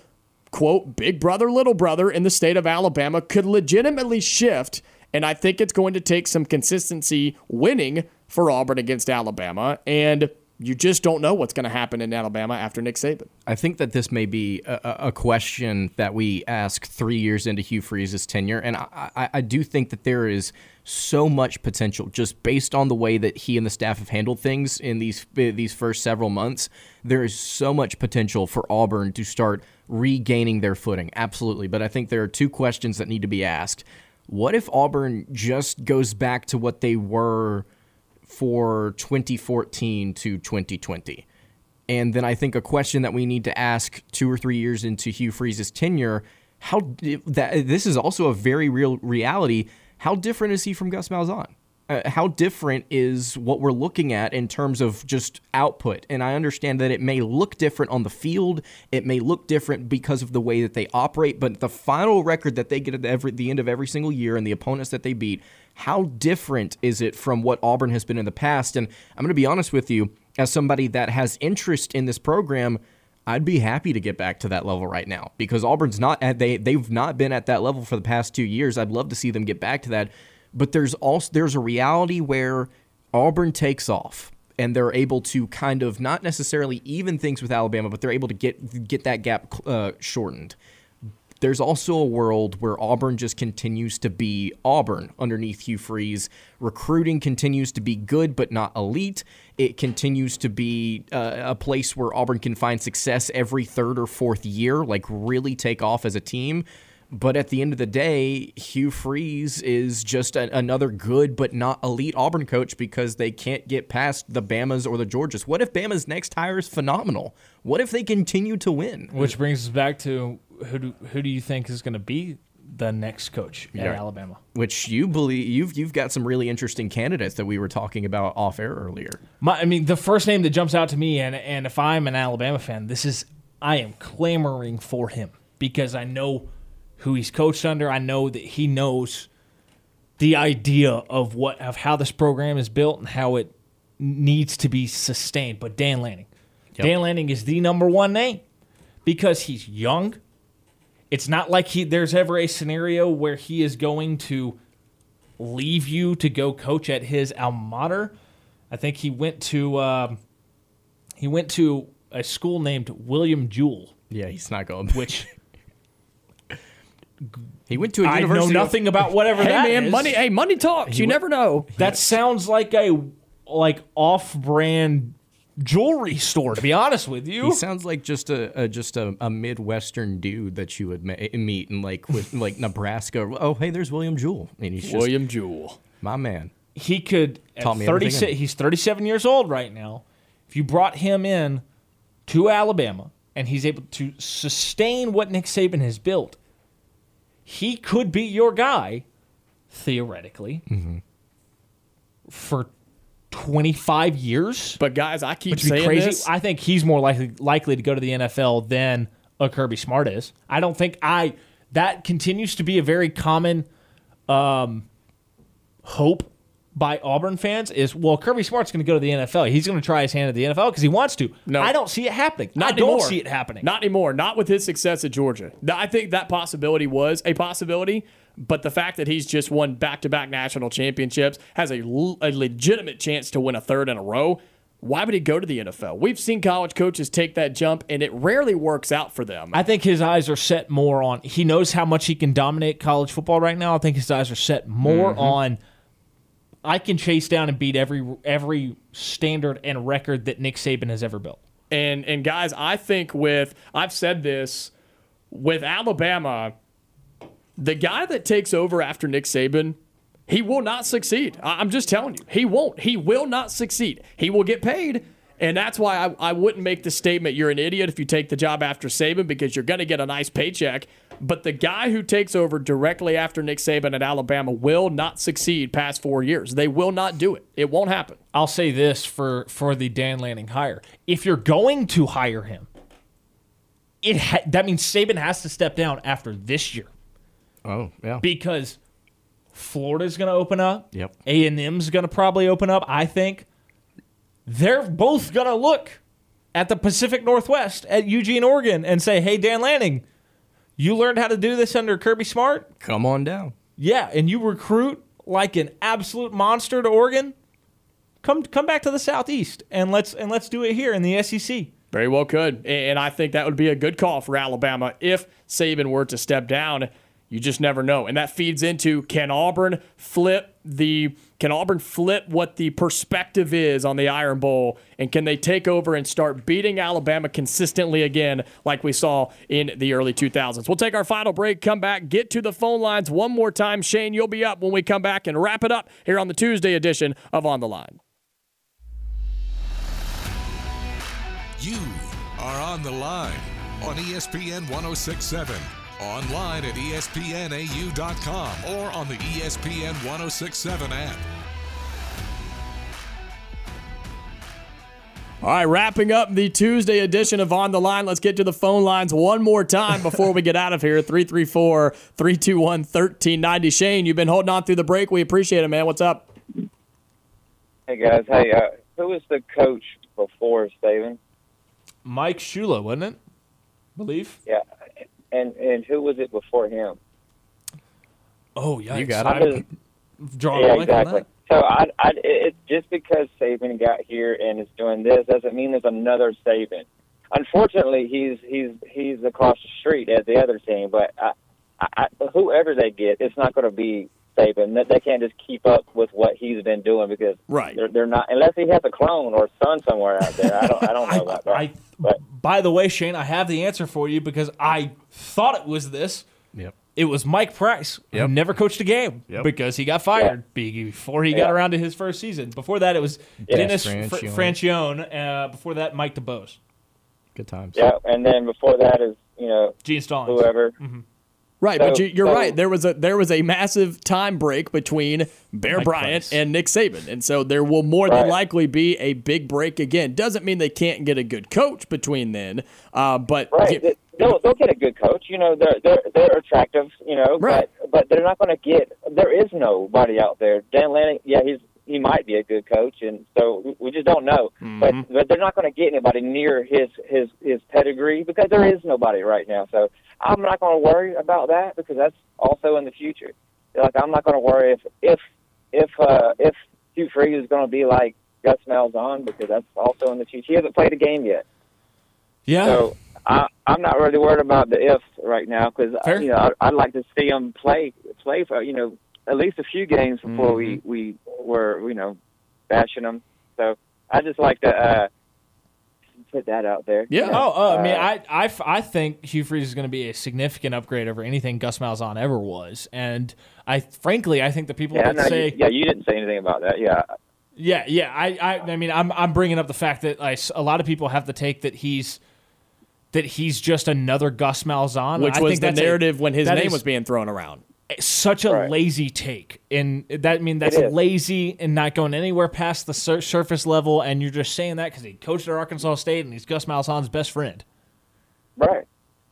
quote, big brother, little brother in the state of Alabama could legitimately shift. And I think it's going to take some consistency winning for Auburn against Alabama. And you just don't know what's going to happen in Alabama after Nick Saban. I think that this may be a question that we ask 3 years into Hugh Freeze's tenure, and I do think that there is so much potential just based on the way that he and the staff have handled things in these first several months. There is so much potential for Auburn to start regaining their footing, absolutely. But I think there are two questions that need to be asked. What if Auburn just goes back to what they were for 2014 to 2020? And then I think a question that we need to ask 2 or 3 years into Hugh Freeze's tenure, this is also a very real reality. How different is he from Gus Malzahn? How different is what we're looking at in terms of just output? And I understand that it may look different on the field. It may look different because of the way that they operate. But the final record that they get at the end of every single year and the opponents that they beat, how different is it from what Auburn has been in the past? And I'm going to be honest with you, as somebody that has interest in this program, I'd be happy to get back to that level right now because Auburn's not at they've not been at that level for the past 2 years. I'd love to see them get back to that. But there's a reality where Auburn takes off and they're able to kind of not necessarily even things with Alabama, but they're able to get that gap shortened. There's also a world where Auburn just continues to be Auburn underneath Hugh Freeze. Recruiting continues to be good but not elite. It continues to be a place where Auburn can find success every 3rd or 4th year, like really take off as a team. But at the end of the day, Hugh Freeze is just another good but not elite Auburn coach because they can't get past the Bamas or the Georgias. What if Bama's next hire is phenomenal? What if they continue to win? Which brings us back to who do you think is going to be the next coach at Alabama? Which you believe you've got some really interesting candidates that we were talking about off air earlier. The first name that jumps out to me, and if I'm an Alabama fan, I am clamoring for him because I know who he's coached under. I know that he knows the idea of how this program is built and how it needs to be sustained. But Dan Lanning. Yep. Dan Lanning is the number one name because he's young. It's not like there's ever a scenario where he is going to leave you to go coach at his alma mater. I think he went to a school named William Jewell. Yeah, he's not going. Which he went to a university. I know nothing about whatever that is. Money talks. You never know. That sounds like a like off-brand jewelry store, to be honest with you. He sounds like just a Midwestern dude that you would meet in like Nebraska. Oh, hey, there's William Jewell. And he's William Jewell, my man. He could at 36. He's 37 years old right now. If you brought him in to Alabama and he's able to sustain what Nick Saban has built, he could be your guy, theoretically, for 25 years. But guys, I keep saying crazy. This. I think he's more likely to go to the NFL than a Kirby Smart is. I don't think that continues to be a very common hope by Auburn fans is, well, Kirby Smart's going to go to the NFL. He's going to try his hand at the NFL because he wants to. No, I don't see it happening. Not anymore. Not with his success at Georgia. I think that possibility was a possibility, but the fact that he's just won back-to-back national championships, has a legitimate chance to win a third in a row, why would he go to the NFL? We've seen college coaches take that jump, and it rarely works out for them. I think his eyes are set more on, he knows how much he can dominate college football right now. I think his eyes are set more on, I can chase down and beat every standard and record that Nick Saban has ever built. And guys, I think I've said this, with Alabama, the guy that takes over after Nick Saban, he will not succeed. I'm just telling you, he won't. He will not succeed. He will get paid, and that's why I wouldn't make the statement, you're an idiot if you take the job after Saban, because you're going to get a nice paycheck. But the guy who takes over directly after Nick Saban at Alabama will not succeed past 4 years. They will not do it. It won't happen. I'll say this for the Dan Lanning hire. If you're going to hire him, that means Saban has to step down after this year. Oh, yeah. Because Florida's going to open up. Yep. A&M's going to probably open up, I think. They're both going to look at the Pacific Northwest, at Eugene, Oregon, and say, hey, Dan Lanning, you learned how to do this under Kirby Smart? Come on down. Yeah, and you recruit like an absolute monster to Oregon? Come back to the Southeast, and let's do it here in the SEC. Very well could, and I think that would be a good call for Alabama if Saban were to step down. You just never know, and that feeds into can Auburn flip what the perspective is on the Iron Bowl, and can they take over and start beating Alabama consistently again like we saw in the early 2000s? We'll take our final break, come back, get to the phone lines one more time. Shane, you'll be up when we come back and wrap it up here on the Tuesday edition of On the Line. You are On the Line on ESPN 106.7. Online at ESPNAU.com or on the ESPN 106.7 app. All right, wrapping up the Tuesday edition of On the Line. Let's get to the phone lines one more time before we get out of here. 334-321-1390. Shane, you've been holding on through the break. We appreciate it, man. What's up? Hey, guys. Hey, who was the coach before Saban? Mike Shula, wasn't it? I believe. Yeah. And who was it before him? Oh, yeah, you got it. Yeah, exactly. So it's just because Saban got here and is doing this doesn't mean there's another Saban. Unfortunately, he's across the street at the other team. But whoever they get, it's not going to be Saban. They can't just keep up with what he's been doing because they're not, unless he has a clone or a son somewhere out there. I don't know about that. By the way, Shane, I have the answer for you because I thought it was this. Yep. It was Mike Price, who never coached a game because he got fired before he got around to his first season. Before that, it was Dennis Francione. Before that, Mike DeBose. Good times. Yeah, and then before that is, Gene Stallings. Whoever. Mm-hmm. Right, so, but you're right. There was a massive time break between Bear Bryant and Nick Saban, and so there will more than likely be a big break again. Doesn't mean they can't get a good coach between then, but they'll get a good coach. They're attractive. But they're not going to get. There is nobody out there. Dan Lanning, he might be a good coach, and so we just don't know. Mm-hmm. But they're not going to get anybody near his pedigree because there is nobody right now. So. I'm not going to worry about that because that's also in the future. Like I'm not going to worry if Hugh Freeze is going to be like Gus Malzahn because that's also in the future. He hasn't played a game yet. Yeah. So I'm not really worried about the ifs right now because I'd like to see him play for at least a few games before we were bashing him. So I just like to put that out there. Yeah. I mean, I think Hugh Freeze is going to be a significant upgrade over anything Gus Malzahn ever was. And I think the people say, yeah, you didn't say anything about that. Yeah. Yeah. I mean, I'm bringing up the fact that a lot of people have the take that he's just another Gus Malzahn, which was the narrative when his name was being thrown around. Such a lazy take, and that that's lazy and not going anywhere past the surface level. And you're just saying that because he coached at Arkansas State and he's Gus Malzahn's best friend. Right?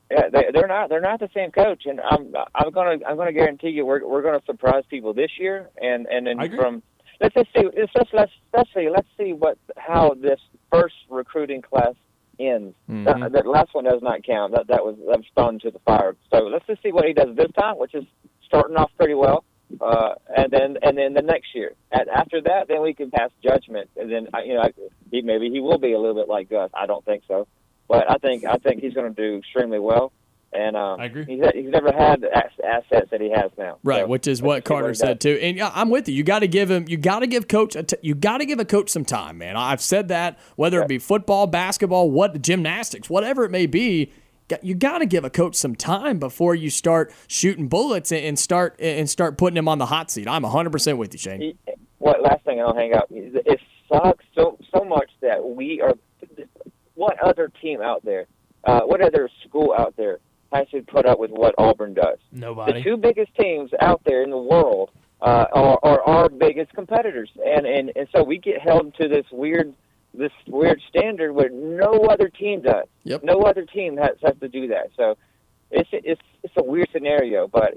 Yeah, they're not the same coach, and I'm gonna guarantee you we're gonna surprise people this year. And then let's see how this first recruiting class ends. Mm-hmm. That last one does not count. That was thrown to the fire. So let's just see what he does this time, which is starting off pretty well, and then the next year. And after that, then we can pass judgment. And then maybe he will be a little bit like Gus. I don't think so, but I think he's going to do extremely well. And I agree. He's never had the assets that he has now. Right, so, which is what Carter said too. And I'm with you. You got to give him. You got to give a coach some time, man. I've said that. Whether it be football, basketball, gymnastics, whatever it may be. You got to give a coach some time before you start shooting bullets and start putting him on the hot seat. I'm 100% with you, Shane. What last thing, I'll hang up. It sucks so much that we are. What other team out there? What other school out there has to put up with what Auburn does? Nobody. The two biggest teams out there in the world are our biggest competitors, and so we get held to this weird standard where no other team does. Yep. No other team has to do that. So it's a weird scenario, but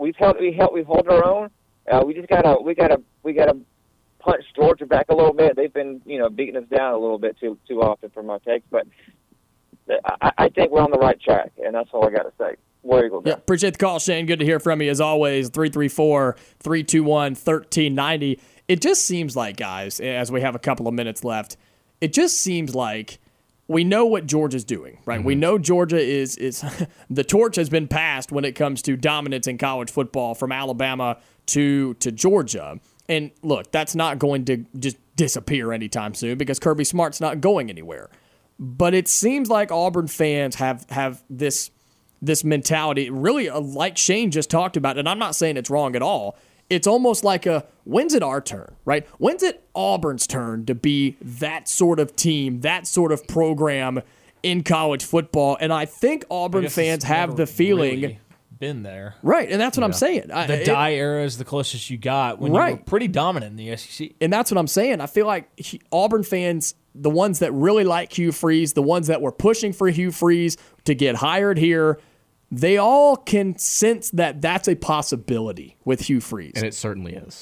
we hold our own. We just gotta punch Georgia back a little bit. They've been beating us down a little bit too often for my takes, but I think we're on the right track, and that's all I gotta say. Yeah, appreciate the call, Shane. Good to hear from you as always. 334-321-1390. It just seems like, guys, as we have a couple of minutes left, it just seems like we know what Georgia's doing, right? Mm-hmm. We know Georgia is the torch has been passed when it comes to dominance in college football from Alabama to Georgia. And look, that's not going to just disappear anytime soon because Kirby Smart's not going anywhere. But it seems like Auburn fans have this mentality, really, like Shane just talked about, and I'm not saying it's wrong at all. It's almost like when's it our turn, right? When's it Auburn's turn to be that sort of team, that sort of program in college football? And I think Auburn fans have the feeling. Really been there. Right, and that's what I'm saying. The Dye era is the closest you got when you were pretty dominant in the SEC. And that's what I'm saying. I feel like Auburn fans, the ones that really like Hugh Freeze, the ones that were pushing for Hugh Freeze to get hired here, they all can sense that that's a possibility with Hugh Freeze. And it certainly is.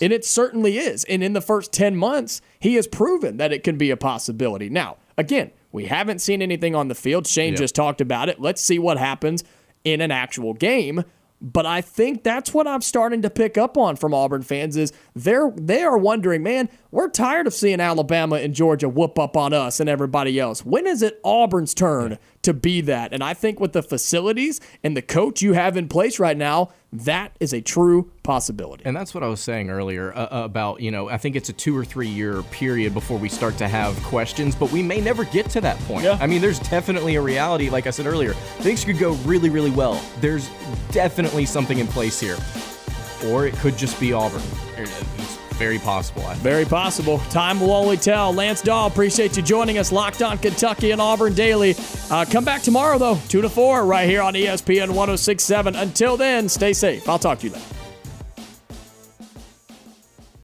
And in the first 10 months, he has proven that it can be a possibility. Now, again, we haven't seen anything on the field. Shane just talked about it. Let's see what happens in an actual game. But I think that's what I'm starting to pick up on from Auburn fans is they are wondering, man, we're tired of seeing Alabama and Georgia whoop up on us and everybody else. When is it Auburn's turn to be that? And I think with the facilities and the coach you have in place right now, that is a true possibility. And that's what I was saying earlier about, I think it's a 2 or 3 year period before we start to have questions, but we may never get to that point. Yeah. I mean, there's definitely a reality, like I said earlier, things could go really, really well. There's definitely something in place here. Or it could just be Auburn. It's very possible. Very possible. Time will only tell. Lance Dawe, appreciate you joining us. Locked On Kentucky and Auburn Daily. Come back tomorrow, though, 2 to 4 right here on ESPN 106.7. Until then, stay safe. I'll talk to you later.